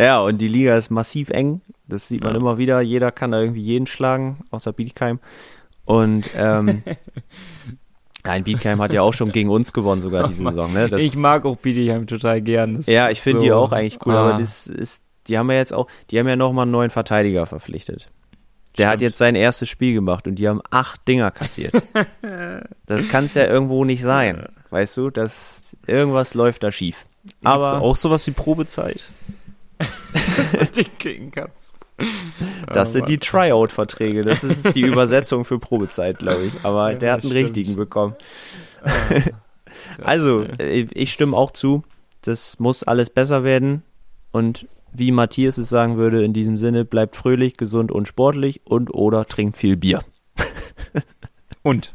Ja, und die Liga ist massiv eng. Das sieht man immer wieder. Jeder kann da irgendwie jeden schlagen, außer Bietigheim. Und nein, Bietigheim hat ja auch schon gegen uns gewonnen sogar diese Saison. Ne? Ich mag auch Bietigheim total gern. Das ja, ich finde so, die auch eigentlich cool, aber das ist... Die haben ja nochmal einen neuen Verteidiger verpflichtet. Der hat jetzt sein erstes Spiel gemacht und die haben 8 Dinger kassiert. Das kann es ja irgendwo nicht sein. Weißt du, irgendwas läuft da schief. Aber gibt's auch sowas wie Probezeit? Dass du dich kriegen kannst. Das sind die Tryout-Verträge. Das ist die Übersetzung für Probezeit, glaube ich. Aber ja, der hat einen richtigen bekommen. Also, ich stimme auch zu. Das muss alles besser werden. Und wie Matthias es sagen würde, in diesem Sinne, bleibt fröhlich, gesund und sportlich und oder trinkt viel Bier. Und?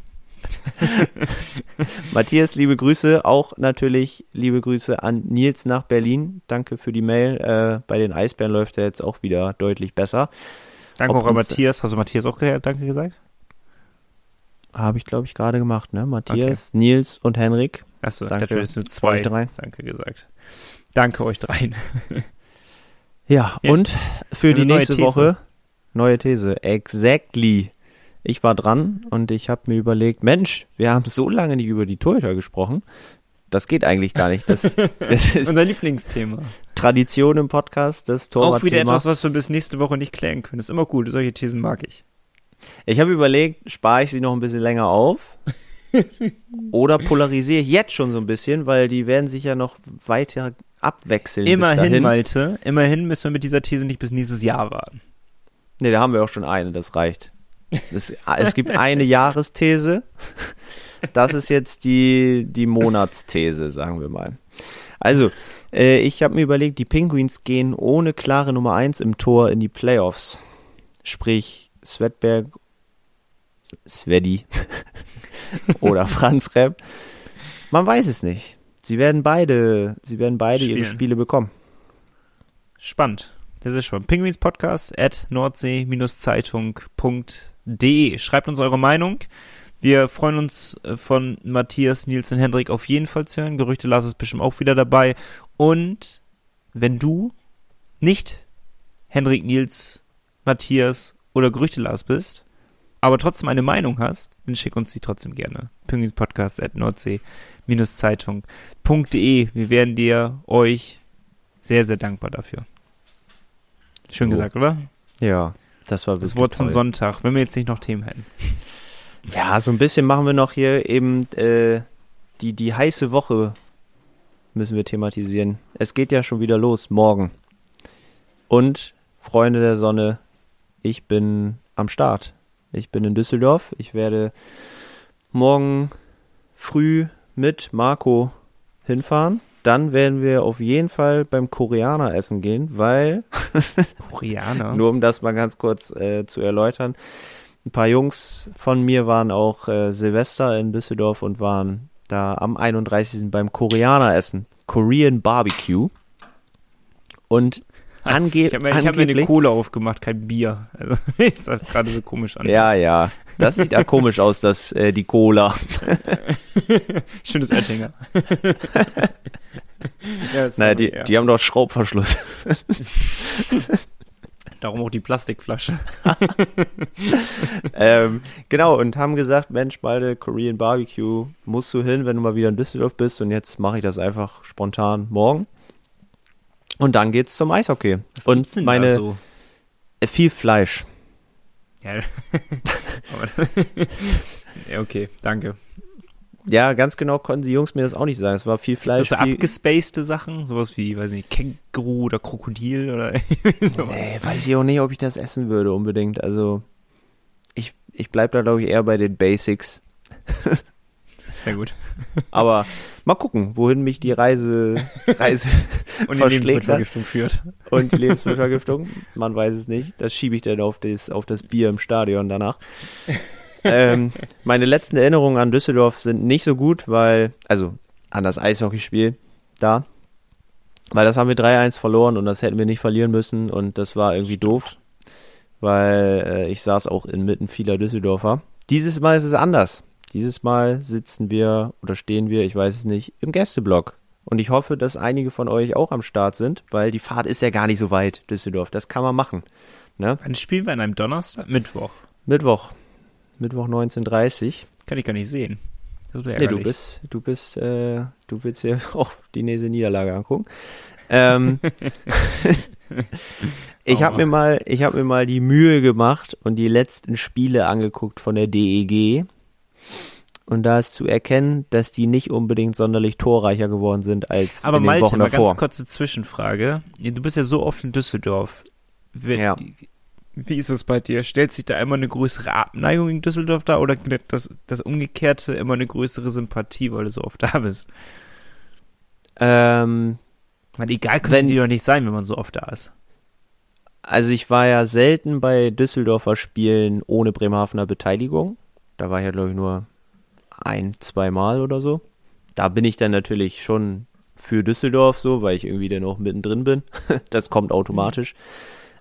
Matthias, liebe Grüße, auch natürlich liebe Grüße an Nils nach Berlin. Danke für die Mail. Bei den Eisbären läuft er jetzt auch wieder deutlich besser. Danke auch an Matthias. Hast du Matthias auch Danke gesagt? Habe ich, glaube ich, gerade gemacht, ne? Matthias, okay. Nils und Henrik. Achso, natürlich sind 2 Danke gesagt. Danke euch 3. Ja, und für die nächste Woche, neue These, exactly. Ich war dran und ich habe mir überlegt, Mensch, wir haben so lange nicht über die Torhüter gesprochen. Das geht eigentlich gar nicht. Das ist unser Lieblingsthema. Tradition im Podcast, das Torwartthema. Auch wieder etwas, was wir bis nächste Woche nicht klären können. Das ist immer gut, solche Thesen mag ich. Ich habe überlegt, spare ich sie noch ein bisschen länger auf oder polarisiere ich jetzt schon so ein bisschen, weil die werden sich ja noch weiter abwechseln. Immerhin, Malte, immerhin müssen wir mit dieser These nicht bis nächstes Jahr warten. Nee, da haben wir auch schon eine, das reicht. Es gibt eine Jahresthese. Das ist jetzt die Monatsthese, sagen wir mal. Also, ich habe mir überlegt, die Pinguins gehen ohne klare Nummer 1 im Tor in die Playoffs. Sprich, Svedberg, Svedi oder Franz Repp. Man weiß es nicht. Sie werden beide ihre Spiele bekommen. Spannend. Das ist spannend. pinguinspodcast@nordsee-zeitung.de. Schreibt uns eure Meinung. Wir freuen uns, von Matthias, Nils und Henrik auf jeden Fall zu hören. Gerüchte Lars ist bestimmt auch wieder dabei. Und wenn du nicht Henrik, Nils, Matthias oder Gerüchte Lars bist, aber trotzdem eine Meinung hast, dann schick uns die trotzdem gerne. pinguinspodcast@nordsee-zeitung.de. Wir wären euch sehr, sehr dankbar dafür. Schön gesagt, oder? Ja, das war wirklich das Wort zum Sonntag, wenn wir jetzt nicht noch Themen hätten. Ja, so ein bisschen machen wir noch hier eben die heiße Woche müssen wir thematisieren. Es geht ja schon wieder los, morgen. Und, Freunde der Sonne, ich bin am Start. Ich bin in Düsseldorf. Ich werde morgen früh mit Marco hinfahren. Dann werden wir auf jeden Fall beim Koreaner essen gehen, weil... Koreaner? Nur um das mal ganz kurz zu erläutern. Ein paar Jungs von mir waren auch Silvester in Düsseldorf und waren da am 31. beim Koreaner essen. Korean Barbecue. Und ich hab mir eine Cola aufgemacht, kein Bier. Also ist das gerade so komisch an. Ja. Das sieht ja komisch aus, dass die Cola. Schönes Oettinger. Ja, naja, die haben doch Schraubverschluss. Darum auch die Plastikflasche. Genau, und haben gesagt, Mensch, Malte, Korean Barbecue musst du hin, wenn du mal wieder in Düsseldorf bist. Und jetzt mache ich das einfach spontan morgen. Und dann geht's zum Eishockey. Was gibt's denn da so? Viel Fleisch. Ja. Okay, danke. Ja, ganz genau konnten die Jungs mir das auch nicht sagen. Es war viel Fleisch. Ist das so abgespacede Sachen? Sowas wie, weiß nicht, Känguru oder Krokodil oder sowas? Nee, weiß ich auch nicht, ob ich das essen würde unbedingt. Also, ich bleib da, glaube ich, eher bei den Basics. Sehr gut. Aber mal gucken, wohin mich die Reise und die Lebensmittelvergiftung führt. Und die Lebensmittelvergiftung, man weiß es nicht. Das schiebe ich dann auf das Bier im Stadion danach. Meine letzten Erinnerungen an Düsseldorf sind nicht so gut, also an das Eishockeyspiel da, weil das haben wir 3-1 verloren und das hätten wir nicht verlieren müssen und das war irgendwie doof, weil ich saß auch inmitten vieler Düsseldorfer. Dieses Mal ist es anders. Dieses Mal sitzen wir oder stehen wir, ich weiß es nicht, im Gästeblock. Und ich hoffe, dass einige von euch auch am Start sind, weil die Fahrt ist ja gar nicht so weit, Düsseldorf. Das kann man machen. Ne? Wann spielen wir an einem Donnerstag? Mittwoch 19:30. Kann ich gar nicht sehen. Das ist ärgerlich. Nee, du willst ja auch die nächste Niederlage angucken. Ich habe mir mal die Mühe gemacht und die letzten Spiele angeguckt von der DEG. Und da ist zu erkennen, dass die nicht unbedingt sonderlich torreicher geworden sind als in den Wochen davor. Aber Malte, mal ganz kurze Zwischenfrage. Du bist ja so oft in Düsseldorf. Ja. Wie ist das bei dir? Stellt sich da immer eine größere Abneigung in Düsseldorf dar oder das Umgekehrte immer eine größere Sympathie, weil du so oft da bist? Weil egal können die doch nicht sein, wenn man so oft da ist. Also ich war ja selten bei Düsseldorfer Spielen ohne Bremerhavener Beteiligung. Da war ich ja, glaube ich, nur 1-2 Mal oder so. Da bin ich dann natürlich schon für Düsseldorf so, weil ich irgendwie dann auch mittendrin bin. Das kommt automatisch.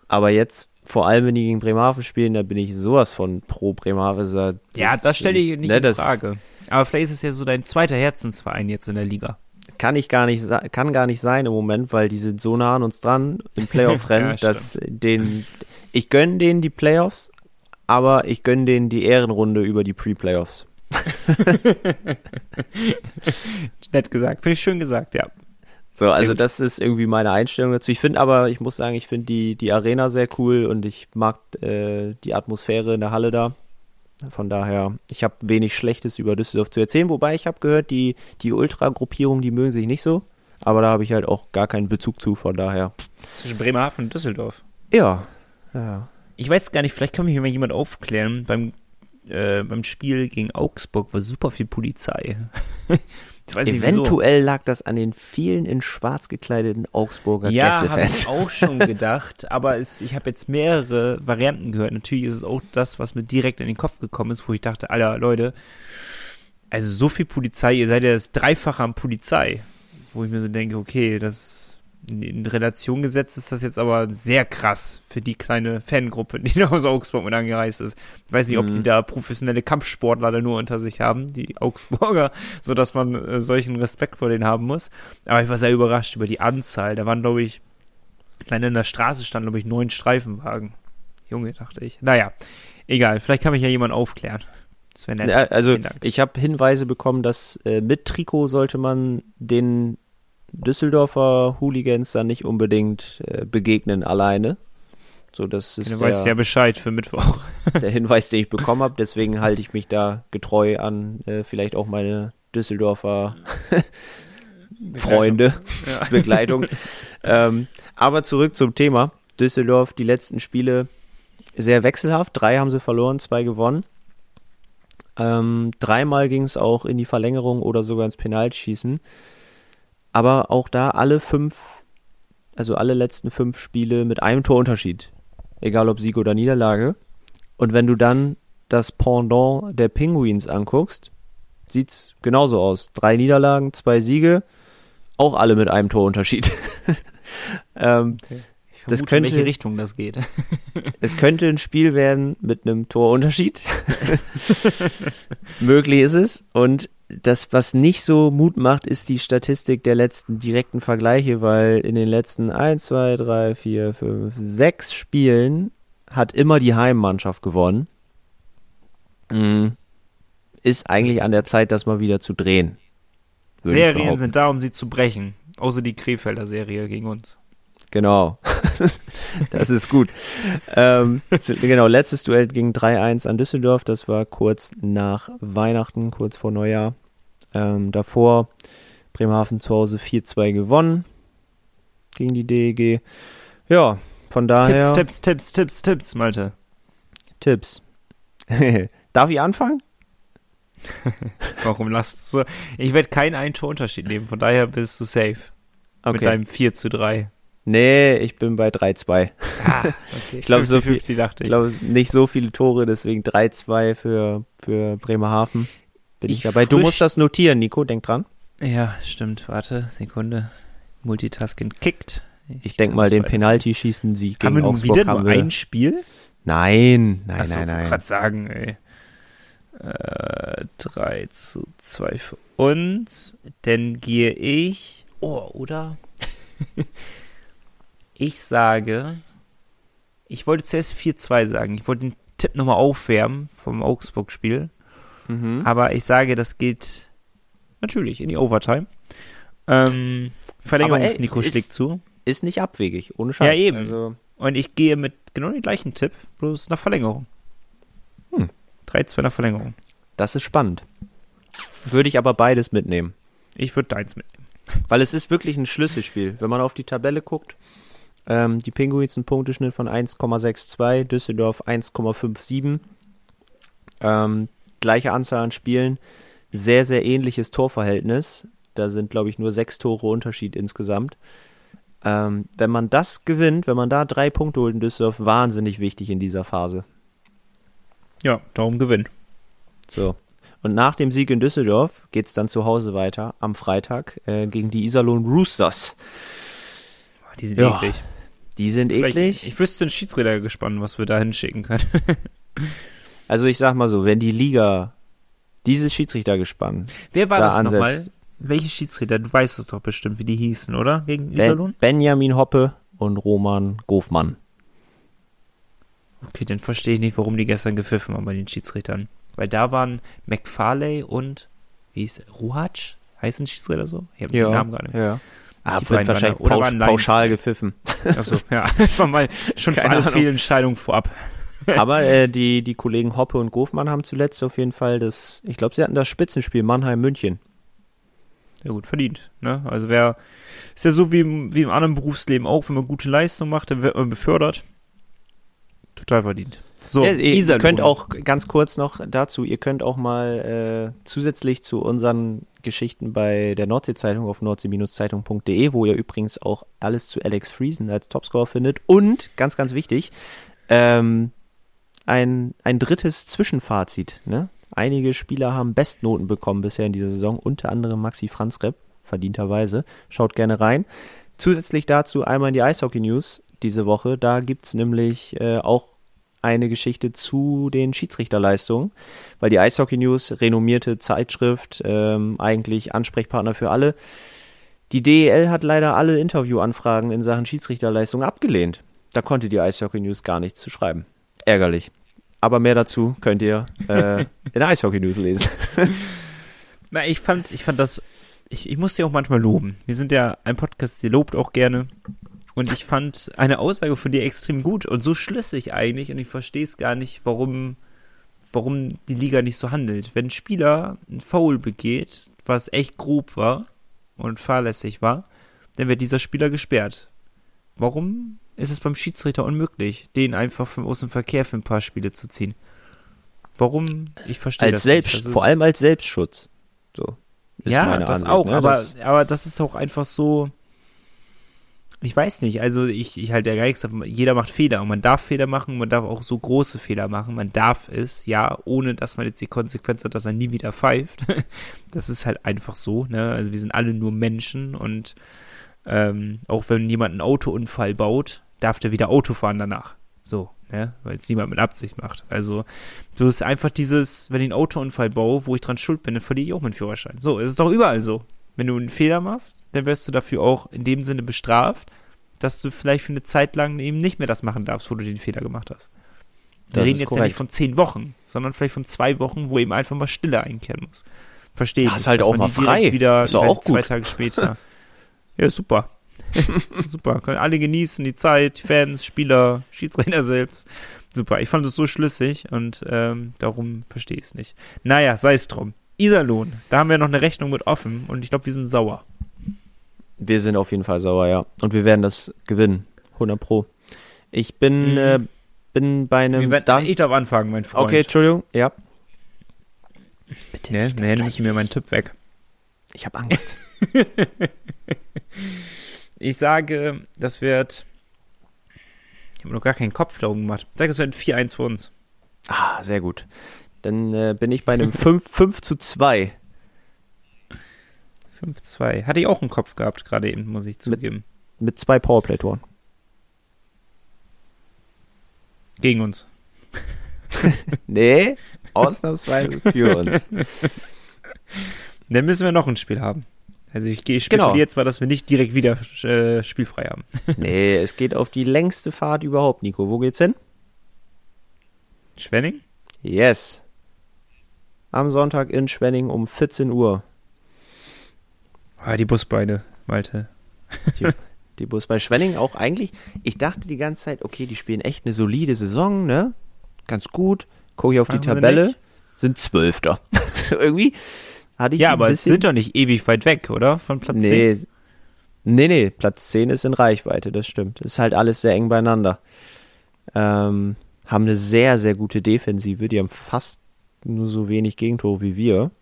Aber jetzt... Vor allem, wenn die gegen Bremerhaven spielen, da bin ich sowas von pro Bremerhaven. Das stelle ich nicht in Frage. Aber vielleicht ist es ja so dein zweiter Herzensverein jetzt in der Liga. Kann gar nicht sein im Moment, weil die sind so nah an uns dran im Playoff-Rennen, dass ich gönne denen die Playoffs, aber ich gönne denen die Ehrenrunde über die Pre-Playoffs. Nett gesagt, finde ich schön gesagt, ja. So, also das ist irgendwie meine Einstellung dazu. Ich finde aber, ich muss sagen, ich finde die Arena sehr cool und ich mag die Atmosphäre in der Halle da. Von daher, ich habe wenig Schlechtes über Düsseldorf zu erzählen, wobei ich habe gehört, die Ultra-Gruppierung, die mögen sich nicht so, aber da habe ich halt auch gar keinen Bezug zu, von daher. Zwischen Bremerhaven und Düsseldorf? Ja. Ich weiß gar nicht, vielleicht kann mich mal jemand aufklären, beim Spiel gegen Augsburg war super viel Polizei. Ich weiß nicht, eventuell wieso. Lag das an den vielen in schwarz gekleideten Augsburger Gästefans. Ja, habe ich auch schon gedacht, aber ich habe jetzt mehrere Varianten gehört. Natürlich ist es auch das, was mir direkt in den Kopf gekommen ist, wo ich dachte, Alter, Leute, also so viel Polizei, ihr seid ja das Dreifache an Polizei. Wo ich mir so denke, okay, das in Relation gesetzt ist das jetzt aber sehr krass für die kleine Fangruppe, die da aus Augsburg mit angereist ist. Ich weiß nicht, ob die da professionelle Kampfsportler da nur unter sich haben, die Augsburger, sodass man solchen Respekt vor denen haben muss. Aber ich war sehr überrascht über die Anzahl. Da waren, glaube ich, allein in der Straße standen, glaube ich, 9 Streifenwagen. Junge, dachte ich. Naja, egal. Vielleicht kann mich ja jemand aufklären. Das wäre nett. Ja, also ich habe Hinweise bekommen, dass mit Trikot sollte man den Düsseldorfer Hooligans dann nicht unbedingt begegnen alleine. So, das ist der, weiß ja Bescheid für Mittwoch. Der Hinweis, den ich bekommen habe, deswegen halte ich mich da getreu an vielleicht auch meine Düsseldorfer Freunde, Begleitung. Aber zurück zum Thema. Düsseldorf, die letzten Spiele sehr wechselhaft. 3 haben sie verloren, 2 gewonnen. 3-mal ging es auch in die Verlängerung oder sogar ins Penaltschießen. Aber auch da alle letzten 5 Spiele mit einem Torunterschied. Egal ob Sieg oder Niederlage. Und wenn du dann das Pendant der Pinguins anguckst, sieht's genauso aus. 3 Niederlagen, 2 Siege, auch alle mit einem Torunterschied. Okay. Ich vermute, in welche Richtung das geht. Es könnte ein Spiel werden mit einem Torunterschied. Möglich ist es. Und das, was nicht so Mut macht, ist die Statistik der letzten direkten Vergleiche, weil in den letzten 1, 2, 3, 4, 5, 6 Spielen hat immer die Heimmannschaft gewonnen. Ist eigentlich an der Zeit, das mal wieder zu drehen. Serien sind da, um sie zu brechen. Außer die Krefelder Serie gegen uns. Genau. Das ist gut. Genau, letztes Duell ging 3-1 an Düsseldorf. Das war kurz nach Weihnachten, kurz vor Neujahr. Davor Bremerhaven zu Hause 4-2 gewonnen gegen die DEG. Ja, von daher... Tipps, Malte. Tipps. Darf ich anfangen? Warum lachst du so? Ich werde keinen Ein-Tor-Unterschied nehmen, von daher bist du safe. Okay. Mit deinem 4-3. Nee, ich bin bei 3-2. Ah, okay. Ich glaube, nicht so viele Tore, deswegen 3-2 für Bremerhaven bin ich dabei. Du musst das notieren, Nico, denk dran. Ja, stimmt, warte, Sekunde. Multitasking kickt. Ich denke mal, den Penalty-Schießen Sieg gegen Augsburg haben wir. Haben wir wieder nur ein Spiel? Nein. Achso, nein. Ich wollte gerade sagen, ey. 3-2 für uns. Dann gehe ich... Oh, oder... Ich sage, ich wollte zuerst 4-2 sagen. Ich wollte den Tipp nochmal aufwärmen vom Augsburg-Spiel. Mhm. Aber ich sage, das geht natürlich in die Overtime. Verlängerungs-Nico schlägt zu. Ist nicht abwegig, ohne Scheiß. Ja, eben. Also. Und ich gehe mit genau den gleichen Tipp, bloß nach Verlängerung. 3-2 nach Verlängerung. Das ist spannend. Würde ich aber beides mitnehmen. Ich würde deins mitnehmen. Weil es ist wirklich ein Schlüsselspiel. Wenn man auf die Tabelle guckt, die Pinguins einen Punkteschnitt von 1,62, Düsseldorf 1,57. Gleiche Anzahl an Spielen, sehr, sehr ähnliches Torverhältnis. Da sind, glaube ich, nur 6 Tore Unterschied insgesamt. Wenn man das gewinnt, wenn man da 3 Punkte holt in Düsseldorf, wahnsinnig wichtig in dieser Phase. Ja, darum gewinnen. So. Und nach dem Sieg in Düsseldorf geht es dann zu Hause weiter am Freitag gegen die Iserlohn Roosters. Die sind eklig. Die sind eklig. Ich wüsste den Schiedsrichter gespannt, was wir da hinschicken können. Also ich sag mal so, wenn die Liga dieses Schiedsrichter gespannt. Wer war das nochmal? Welche Schiedsrichter? Du weißt es doch bestimmt, wie die hießen, oder? Gegen Iserlohn? Benjamin Hoppe und Roman Goffmann. Okay, dann verstehe ich nicht, warum die gestern gepfiffen haben bei den Schiedsrichtern. Weil da waren McFarley und, wie hieß Ruhatsch? Heißen Schiedsrichter so? Ich habe den Namen gar nicht. Ja. Ah, wird wahrscheinlich pauschal gepfiffen. Achso, ja, einfach mal schon für alle Fehlentscheidungen vorab. Aber die Kollegen Hoppe und Goffmann haben zuletzt auf jeden Fall das, ich glaube, sie hatten das Spitzenspiel Mannheim-München. Ja, gut verdient, ne? Also wer, ist ja so wie im anderen Berufsleben auch, wenn man gute Leistung macht, dann wird man befördert. Total verdient. So, ja, ihr könnt auch ganz kurz noch dazu, ihr könnt auch mal zusätzlich zu unseren Geschichten bei der Nordsee-Zeitung auf nordsee-zeitung.de, wo ihr übrigens auch alles zu Alex Friesen als Topscorer findet und, ganz, ganz wichtig, ein drittes Zwischenfazit. Ne? Einige Spieler haben Bestnoten bekommen bisher in dieser Saison, unter anderem Maxi Franz Repp, verdienterweise. Schaut gerne rein. Zusätzlich dazu einmal in die Eishockey-News diese Woche. Da gibt es nämlich auch eine Geschichte zu den Schiedsrichterleistungen, weil die Eishockey News, renommierte Zeitschrift, eigentlich Ansprechpartner für alle. Die DEL hat leider alle Interviewanfragen in Sachen Schiedsrichterleistung abgelehnt. Da konnte die Eishockey News gar nichts zu schreiben. Ärgerlich. Aber mehr dazu könnt ihr in der Eishockey News lesen. Na, ich fand das, ich muss dir auch manchmal loben. Wir sind ja ein Podcast, der lobt auch gerne. Und ich fand eine Aussage von dir extrem gut und so schlüssig eigentlich. Und ich verstehe es gar nicht, warum die Liga nicht so handelt. Wenn ein Spieler einen Foul begeht, was echt grob war und fahrlässig war, dann wird dieser Spieler gesperrt. Warum ist es beim Schiedsrichter unmöglich, den einfach vom Außenverkehr für ein paar Spiele zu ziehen? Warum? Ich verstehe das nicht. Vor allem als Selbstschutz. So, ist ja, meine das Ansicht, auch. Ne? Aber das ist auch einfach so... Ich weiß nicht, also ich halte ja gar nichts davon. Jeder macht Fehler und man darf Fehler machen, man darf auch so große Fehler machen, man darf es, ja, ohne dass man jetzt die Konsequenz hat, dass er nie wieder pfeift. Das ist halt einfach so, ne, also wir sind alle nur Menschen und auch wenn jemand einen Autounfall baut, darf der wieder Auto fahren danach, so, ne, weil es niemand mit Absicht macht. Also so ist einfach dieses, wenn ich einen Autounfall baue, wo ich dran schuld bin, dann verliere ich auch meinen Führerschein. So, es ist doch überall so. Wenn du einen Fehler machst, dann wirst du dafür auch in dem Sinne bestraft, dass du vielleicht für eine Zeit lang eben nicht mehr das machen darfst, wo du den Fehler gemacht hast. Wir reden jetzt ja nicht von 10 Wochen, sondern vielleicht von 2 Wochen, wo eben einfach mal Stille einkehren muss. Verstehe ich. Ist halt auch mal frei. Wieder, ist auch gut. 2 Tage später. Ja, super. Super. Können alle genießen, die Zeit, Fans, Spieler, Schiedsrichter selbst. Super. Ich fand es so schlüssig und darum verstehe ich es nicht. Naja, sei es drum. Iserlohn, da haben wir noch eine Rechnung mit offen und ich glaube, wir sind sauer. Wir sind auf jeden Fall sauer, ja. Und wir werden das gewinnen. 100%. Ich bin, bin bei einem... Ich darf anfangen, mein Freund. Okay, Entschuldigung, ja. Bitte nicht. Nee, nimmst du mir meinen Tipp weg. Ich habe Angst. Ich sage, das wird... Ich habe noch gar keinen Kopf da oben gemacht. Ich sage, das wird 4-1 für uns. Ah, sehr gut. Dann bin ich bei einem 5:2. 5:2. Hatte ich auch im Kopf gehabt, gerade eben, muss ich zugeben. Mit 2 Powerplay-Toren. Gegen uns. Nee, ausnahmsweise für uns. Dann müssen wir noch ein Spiel haben. Also ich spekuliere zwar, dass wir nicht direkt wieder spielfrei haben. Nee, es geht auf die längste Fahrt überhaupt, Nico. Wo geht's hin? Schwenning? Yes. Am Sonntag in Schwenning um 14 Uhr. Ah, die Busbeine, Malte. Die Busbeine. Schwenning auch eigentlich, ich dachte die ganze Zeit, okay, die spielen echt eine solide Saison, ne? Ganz gut. Gucke ich auf die Tabelle, sind 12. Irgendwie hatte ich ja, aber es sind doch nicht ewig weit weg, oder? Von Platz 10? Nee, Platz 10 ist in Reichweite, das stimmt. Ist halt alles sehr eng beieinander. Haben eine sehr, sehr gute Defensive. Die haben fast nur so wenig Gegentore wie wir.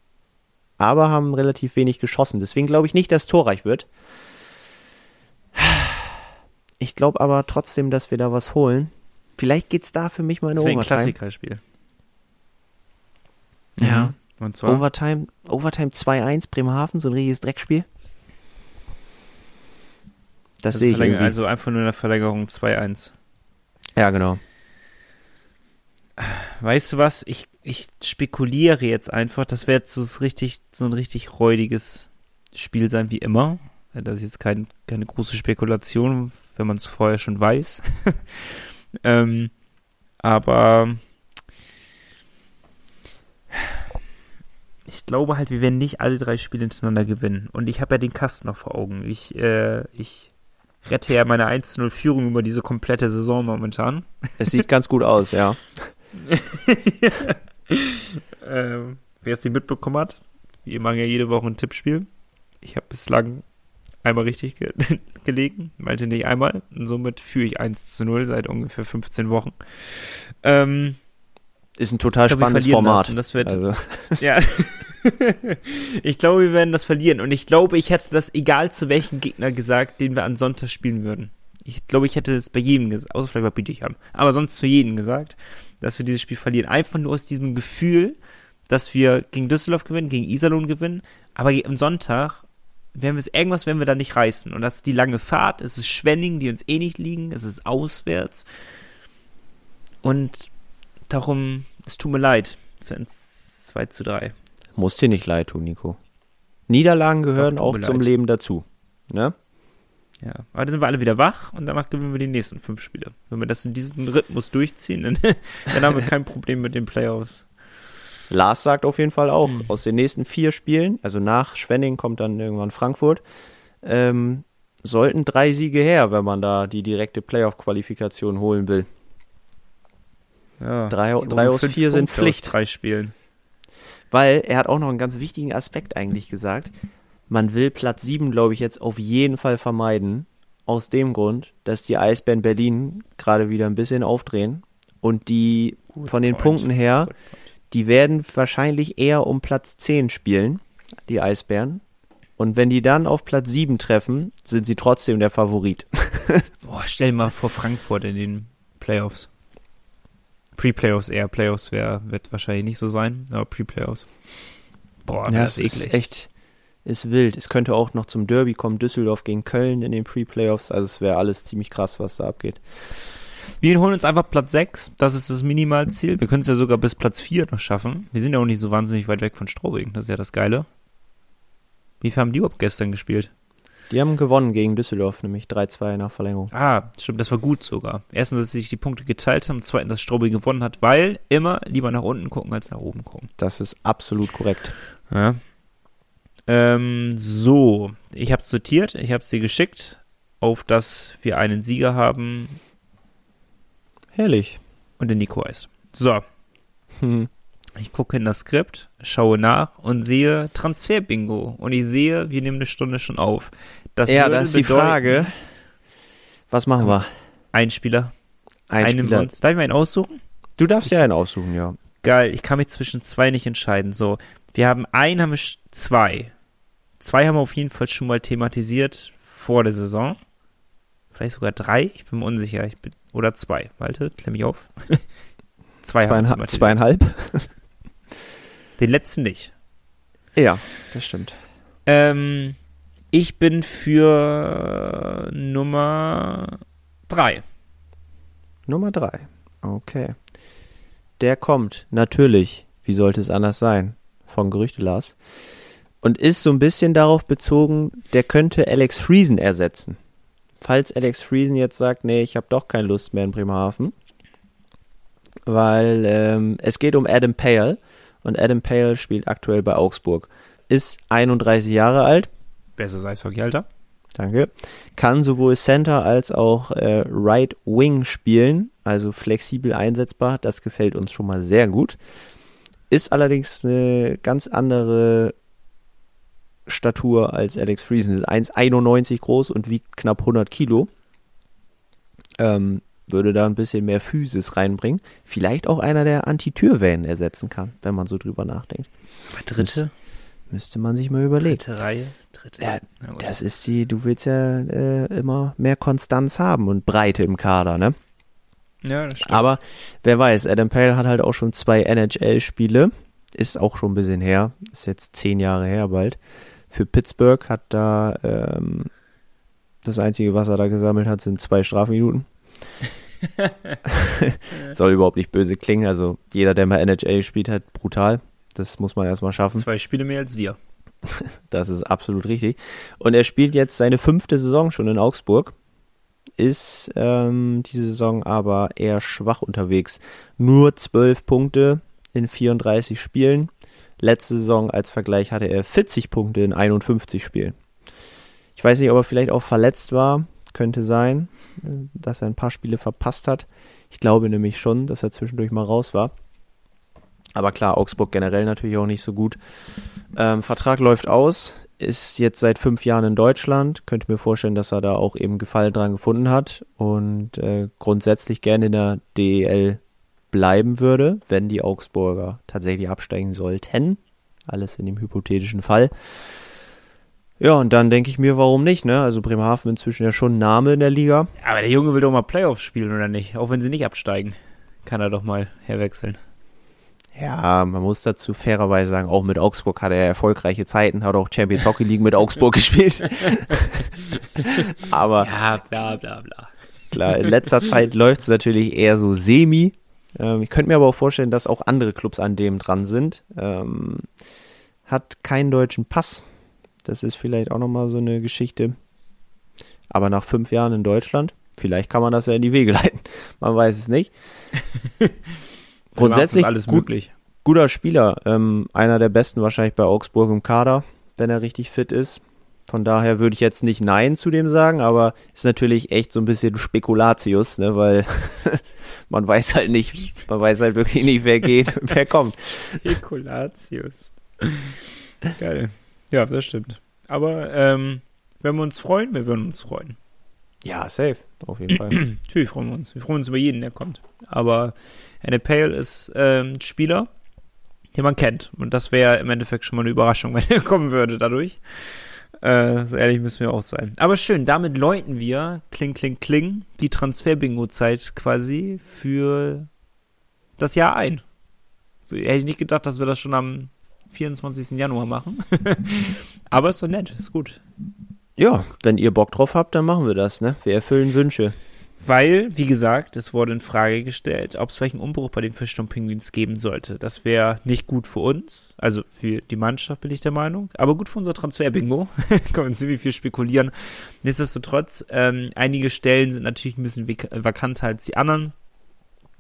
Aber haben relativ wenig geschossen. Deswegen glaube ich nicht, dass es torreich wird. Ich glaube aber trotzdem, dass wir da was holen. Vielleicht geht es da für mich mal in Overtime. Das wäre ein Klassikerspiel. Ja. Und zwar? Overtime 2-1 Bremerhaven, so ein richtiges Dreckspiel. Das sehe ich irgendwie. Also einfach nur in der Verlängerung 2-1. Ja, genau. Weißt du was, ich spekuliere jetzt einfach, das wird so ein richtig räudiges Spiel sein wie immer. Das ist jetzt keine große Spekulation, wenn man es vorher schon weiß. Aber ich glaube halt, wir werden nicht alle drei Spiele hintereinander gewinnen. Und ich habe ja den Kasten noch vor Augen. Ich rette ja meine 1-0-Führung über diese komplette Saison momentan. Es sieht ganz gut aus, ja. Wer es nicht mitbekommen hat, wir machen ja jede Woche ein Tippspiel. Ich habe bislang einmal richtig gelegen, Malte nicht einmal. Und somit führe ich 1-0 seit ungefähr 15 Wochen. Ist ein total spannendes Format. Das wird, also. Ja. Ich glaube, wir werden das verlieren. Und ich glaube, ich hätte das egal zu welchem Gegner gesagt, den wir an Sonntag spielen würden. Ich glaube, ich hätte es bei jedem gesagt, außer vielleicht bei Bietigheim, aber sonst zu jedem gesagt, dass wir dieses Spiel verlieren. Einfach nur aus diesem Gefühl, dass wir gegen Düsseldorf gewinnen, gegen Iserlohn gewinnen, aber am Sonntag werden wir da nicht reißen. Und das ist die lange Fahrt, es ist Schwenningen, die uns eh nicht liegen, es ist auswärts. Und darum, es tut mir leid, 2-3. Muss dir nicht leid tun, Nico. Niederlagen gehören auch zum Leben dazu, ne? Ja, aber dann sind wir alle wieder wach und danach gewinnen wir die nächsten 5 Spiele. Wenn wir das in diesem Rhythmus durchziehen, dann haben wir kein Problem mit den Playoffs. Lars sagt auf jeden Fall auch, aus den nächsten 4 Spielen, also nach Schwenningen kommt dann irgendwann Frankfurt, sollten 3 Siege her, wenn man da die direkte Playoff-Qualifikation holen will. Ja, 3 aus 4 sind Punkte Pflicht. 3 Spielen. Weil er hat auch noch einen ganz wichtigen Aspekt eigentlich gesagt. Man will Platz 7, glaube ich, jetzt auf jeden Fall vermeiden. Aus dem Grund, dass die Eisbären Berlin gerade wieder ein bisschen aufdrehen. Und die von den Punkten her, die werden wahrscheinlich eher um Platz 10 spielen, die Eisbären. Und wenn die dann auf Platz 7 treffen, sind sie trotzdem der Favorit. Boah, stell dir mal vor, Frankfurt in den Playoffs. Pre-Playoffs eher. Playoffs wird wahrscheinlich nicht so sein, aber Pre-Playoffs. Boah, ja, das ist eklig. Ist wild. Es könnte auch noch zum Derby kommen, Düsseldorf gegen Köln in den Pre-Playoffs. Also es wäre alles ziemlich krass, was da abgeht. Wir holen uns einfach Platz 6. Das ist das Minimalziel. Wir können es ja sogar bis Platz 4 noch schaffen. Wir sind ja auch nicht so wahnsinnig weit weg von Straubing. Das ist ja das Geile. Wie viel haben die überhaupt gestern gespielt? Die haben gewonnen gegen Düsseldorf, nämlich 3-2 nach Verlängerung. Ah, stimmt, das war gut sogar. Erstens, dass sie sich die Punkte geteilt haben, zweitens, dass Straubing gewonnen hat, weil immer lieber nach unten gucken, als nach oben gucken. Das ist absolut korrekt. Ja. So, ich habe es sortiert, ich habe es dir geschickt, auf dass wir einen Sieger haben. Herrlich. Und den Nico heißt. So. Ich gucke in das Skript, schaue nach und sehe Transfer-Bingo. Und ich sehe, wir nehmen eine Stunde schon auf. Das ja, das ist die Frage. Was machen wir? Ein Spieler. Darf ich mir einen aussuchen? Du darfst ja einen aussuchen, ja. Geil, ich kann mich zwischen 2 nicht entscheiden. So, wir haben einen, haben wir 2. 2 haben wir auf jeden Fall schon mal thematisiert vor der Saison. Vielleicht sogar 3, ich bin mir unsicher. Oder 2. Malte, klemm mich auf. 2 haben wir thematisiert. 2,5. Den letzten nicht. Ja, das stimmt. Ich bin für Nummer 3. Nummer 3, okay. Der kommt, natürlich, wie sollte es anders sein, von Gerüchte Lars. Und ist so ein bisschen darauf bezogen, der könnte Alex Friesen ersetzen. Falls Alex Friesen jetzt sagt, nee, ich habe doch keine Lust mehr in Bremerhaven. Weil es geht um Adam Payal. Und Adam Payal spielt aktuell bei Augsburg. Ist 31 Jahre alt. Besseres Eishockey-Alter. Danke. Kann sowohl Center als auch Right Wing spielen. Also flexibel einsetzbar. Das gefällt uns schon mal sehr gut. Ist allerdings eine ganz andere Statur als Alex Friesen. Ist 1,91 groß und wiegt knapp 100 Kilo. Würde da ein bisschen mehr Physis reinbringen. Vielleicht auch einer, der Antti Tyrväinen ersetzen kann, wenn man so drüber nachdenkt. Aber dritte? Müsste man sich mal überlegen. Dritte Reihe? Dritte. Ja, das ist du willst ja immer mehr Konstanz haben und Breite im Kader, ne? Ja, das stimmt. Aber wer weiß, Adam Payal hat halt auch schon 2 NHL-Spiele. Ist auch schon ein bisschen her. Ist jetzt 10 Jahre her bald. Für Pittsburgh hat da das Einzige, was er da gesammelt hat, sind 2 Strafminuten. Soll überhaupt nicht böse klingen, also jeder, der mal NHL spielt, hat brutal, das muss man erstmal schaffen. 2 Spiele mehr als wir. Das ist absolut richtig. Und er spielt jetzt seine 5. Saison schon in Augsburg, ist diese Saison aber eher schwach unterwegs. Nur 12 Punkte in 34 Spielen. Letzte Saison als Vergleich hatte er 40 Punkte in 51 Spielen. Ich weiß nicht, ob er vielleicht auch verletzt war. Könnte sein, dass er ein paar Spiele verpasst hat. Ich glaube nämlich schon, dass er zwischendurch mal raus war. Aber klar, Augsburg generell natürlich auch nicht so gut. Vertrag läuft aus, ist jetzt seit 5 Jahren in Deutschland. Könnte mir vorstellen, dass er da auch eben Gefallen dran gefunden hat und grundsätzlich gerne in der DEL bleiben würde, wenn die Augsburger tatsächlich absteigen sollten. Alles in dem hypothetischen Fall. Ja, und dann denke ich mir, warum nicht, ne? Also Bremerhaven inzwischen ja schon ein Name in der Liga. Aber der Junge will doch mal Playoffs spielen, oder nicht? Auch wenn sie nicht absteigen, kann er doch mal herwechseln. Ja, man muss dazu fairerweise sagen, auch mit Augsburg hat er erfolgreiche Zeiten, hat auch Champions Hockey League mit Augsburg gespielt. Aber ja, bla bla bla. Klar, in letzter Zeit läuft es natürlich eher so semi. Ich könnte mir aber auch vorstellen, dass auch andere Clubs an dem dran sind. Hat keinen deutschen Pass. Das ist vielleicht auch nochmal so eine Geschichte. Aber nach 5 Jahren in Deutschland, vielleicht kann man das ja in die Wege leiten. Man weiß es nicht. Grundsätzlich alles möglich. Guter Spieler. Einer der besten wahrscheinlich bei Augsburg im Kader, wenn er richtig fit ist. Von daher würde ich jetzt nicht Nein zu dem sagen, aber ist natürlich echt so ein bisschen Spekulatius, ne? Weil man weiß halt wirklich nicht, wer geht und wer kommt. Spekulatius. Geil. Ja, das stimmt. Aber wenn wir uns freuen, wir würden uns freuen. Ja, safe, auf jeden Fall. Natürlich freuen wir uns. Wir freuen uns über jeden, der kommt. Aber Anne Pale ist ein Spieler, den man kennt. Und das wäre im Endeffekt schon mal eine Überraschung, wenn er kommen würde dadurch. So ehrlich müssen wir auch sein. Aber schön, damit läuten wir, kling, kling, kling, die Transfer-Bingo-Zeit quasi für das Jahr ein. Hätte ich nicht gedacht, dass wir das schon am 24. Januar machen. Aber ist doch nett, ist gut. Ja, wenn ihr Bock drauf habt, dann machen wir das, ne? Wir erfüllen Wünsche. Weil, wie gesagt, es wurde in Frage gestellt, ob es vielleicht einen Umbruch bei den Fischtown Pinguins geben sollte. Das wäre nicht gut für uns, also für die Mannschaft bin ich der Meinung, aber gut für unser Transfer-Bingo. Kann man ziemlich viel spekulieren. Nichtsdestotrotz, einige Stellen sind natürlich ein bisschen vakanter als die anderen.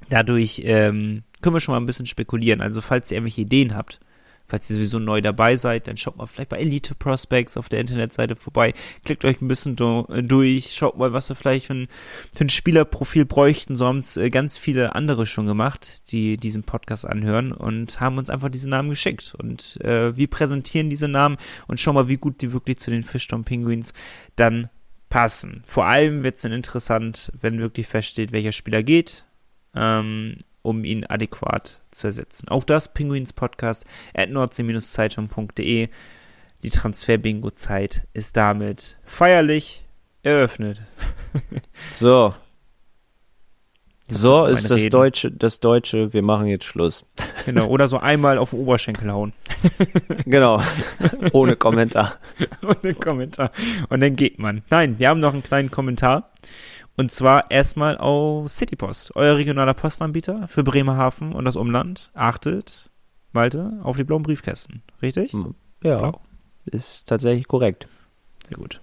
Dadurch können wir schon mal ein bisschen spekulieren. Also falls ihr irgendwelche Ideen habt, falls ihr sowieso neu dabei seid, dann schaut mal vielleicht bei Elite Prospects auf der Internetseite vorbei, klickt euch ein bisschen durch, schaut mal, was wir vielleicht für ein Spielerprofil bräuchten. So haben es ganz viele andere schon gemacht, die diesen Podcast anhören und haben uns einfach diese Namen geschickt. Und wir präsentieren diese Namen und schauen mal, wie gut die wirklich zu den Fischtown Pinguins dann passen. Vor allem wird es dann interessant, wenn wirklich feststeht, welcher Spieler geht, um ihn adäquat zu ersetzen. Auch das pinguinspodcast@nordsee-zeitung.de. Die Transfer-Bingo-Zeit ist damit feierlich eröffnet. So. So ist das Deutsche, wir machen jetzt Schluss. Genau, oder so einmal auf den Oberschenkel hauen. Genau, ohne Kommentar. Ohne Kommentar. Und dann geht man. Nein, wir haben noch einen kleinen Kommentar. Und zwar erstmal auf Citypost, euer regionaler Postanbieter für Bremerhaven und das Umland. Achtet, Malte, auf die blauen Briefkästen, richtig? Ja, blau. Ist tatsächlich korrekt. Sehr gut.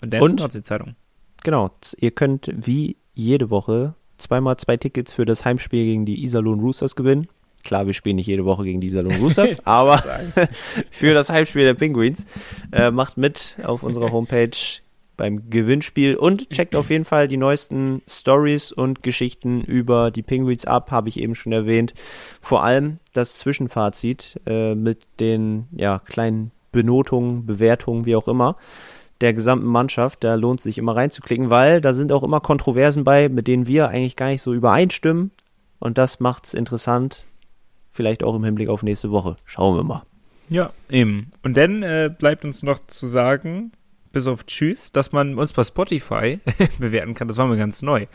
Und dann Nordsee-Zeitung. Genau, ihr könnt wie jede Woche 2x2 Tickets für das Heimspiel gegen die Iserlohn Roosters gewinnen. Klar, wir spielen nicht jede Woche gegen die Iserlohn Roosters, aber für das Heimspiel der Penguins. Macht mit auf unserer Homepage beim Gewinnspiel und checkt auf jeden Fall die neuesten Stories und Geschichten über die Pinguins ab, habe ich eben schon erwähnt. Vor allem das Zwischenfazit mit den kleinen Benotungen, Bewertungen, wie auch immer, der gesamten Mannschaft. Da lohnt es sich immer reinzuklicken, weil da sind auch immer Kontroversen bei, mit denen wir eigentlich gar nicht so übereinstimmen. Und das macht's interessant, vielleicht auch im Hinblick auf nächste Woche. Schauen wir mal. Ja, eben. Und dann bleibt uns noch zu sagen, bis auf Tschüss, dass man uns bei Spotify bewerten kann. Das war mir ganz neu.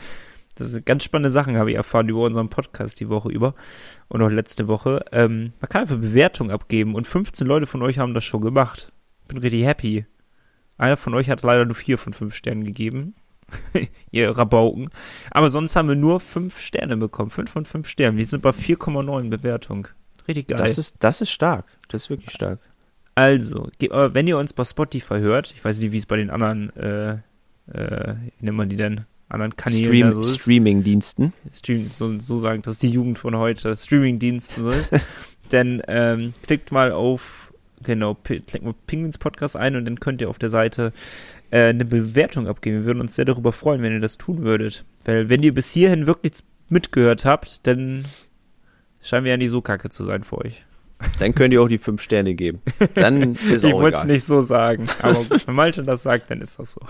Das sind ganz spannende Sachen, habe ich erfahren über unseren Podcast die Woche über und auch letzte Woche. Man kann einfach Bewertungen abgeben und 15 Leute von euch haben das schon gemacht. Bin richtig happy. Einer von euch hat leider nur 4 von 5 Sternen gegeben. Ihr Rabauken. Aber sonst haben wir nur 5 Sterne bekommen. 5 von 5 Sternen. Wir sind bei 4,9 Bewertung. Richtig geil. Das ist stark. Das ist wirklich stark. Also, wenn ihr uns bei Spotify hört, ich weiß nicht, wie es bei den anderen, wie nennt man die denn, anderen Kanälen. Streaming-Diensten. So sagen, dass die Jugend von heute Streaming-Diensten so ist. Dann klickt mal auf, klickt mal Penguins Podcast ein und dann könnt ihr auf der Seite eine Bewertung abgeben. Wir würden uns sehr darüber freuen, wenn ihr das tun würdet. Weil wenn ihr bis hierhin wirklich mitgehört habt, dann scheinen wir ja nicht so kacke zu sein für euch. Dann könnt ihr auch die 5 Sterne geben. Dann ist auch egal. Ich wollte es nicht so sagen, aber gut, wenn Malte das sagt, dann ist das so.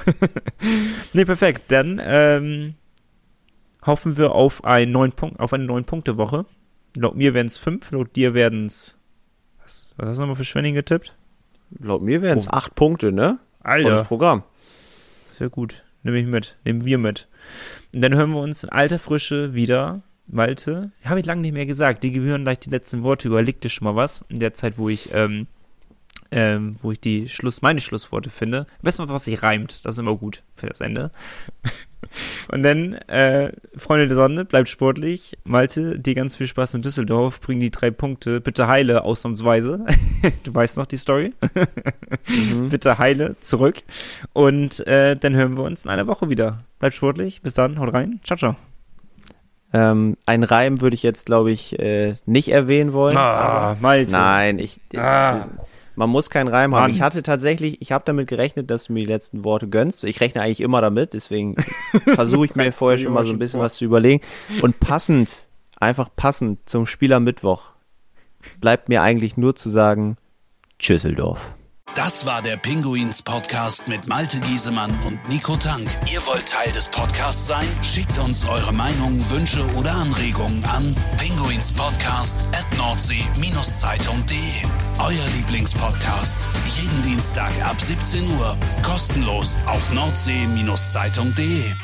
Nee, perfekt. Dann hoffen wir auf einen eine 9-Punkte-Woche. Laut mir werden es 5, laut dir werden es... Was hast du nochmal für Schwenning getippt? Laut mir wären es 8 Punkte, ne? Alter. Volles Programm. Sehr gut. Nehmen wir mit. Und dann hören wir uns in alter Frische wieder. Malte, habe ich lange nicht mehr gesagt, dir gehören gleich die letzten Worte, überleg dir schon mal was, in der Zeit, wo ich meine Schlussworte finde. Am besten, was sich reimt, das ist immer gut für das Ende. Und dann, Freunde der Sonne, bleibt sportlich. Malte, dir ganz viel Spaß in Düsseldorf, bring die 3 Punkte, bitte heile, ausnahmsweise. Du weißt noch die Story. Bitte heile, zurück. Und dann hören wir uns in einer Woche wieder. Bleibt sportlich, bis dann, haut rein, ciao, ciao. Ein Reim würde ich jetzt, glaube ich, nicht erwähnen wollen. Malte. Nein, man muss keinen Reim haben. Ich habe damit gerechnet, dass du mir die letzten Worte gönnst. Ich rechne eigentlich immer damit, deswegen versuche ich mir vorher schon mal so ein bisschen was zu überlegen. Und einfach passend zum Spiel am Mittwoch bleibt mir eigentlich nur zu sagen, Tschüsseldorf. Das war der Pinguins-Podcast mit Malte Giesemann und Nico Tank. Ihr wollt Teil des Podcasts sein? Schickt uns eure Meinungen, Wünsche oder Anregungen an pinguinspodcast@nordsee-zeitung.de. Euer Lieblingspodcast. Jeden Dienstag ab 17 Uhr. Kostenlos auf nordsee-zeitung.de.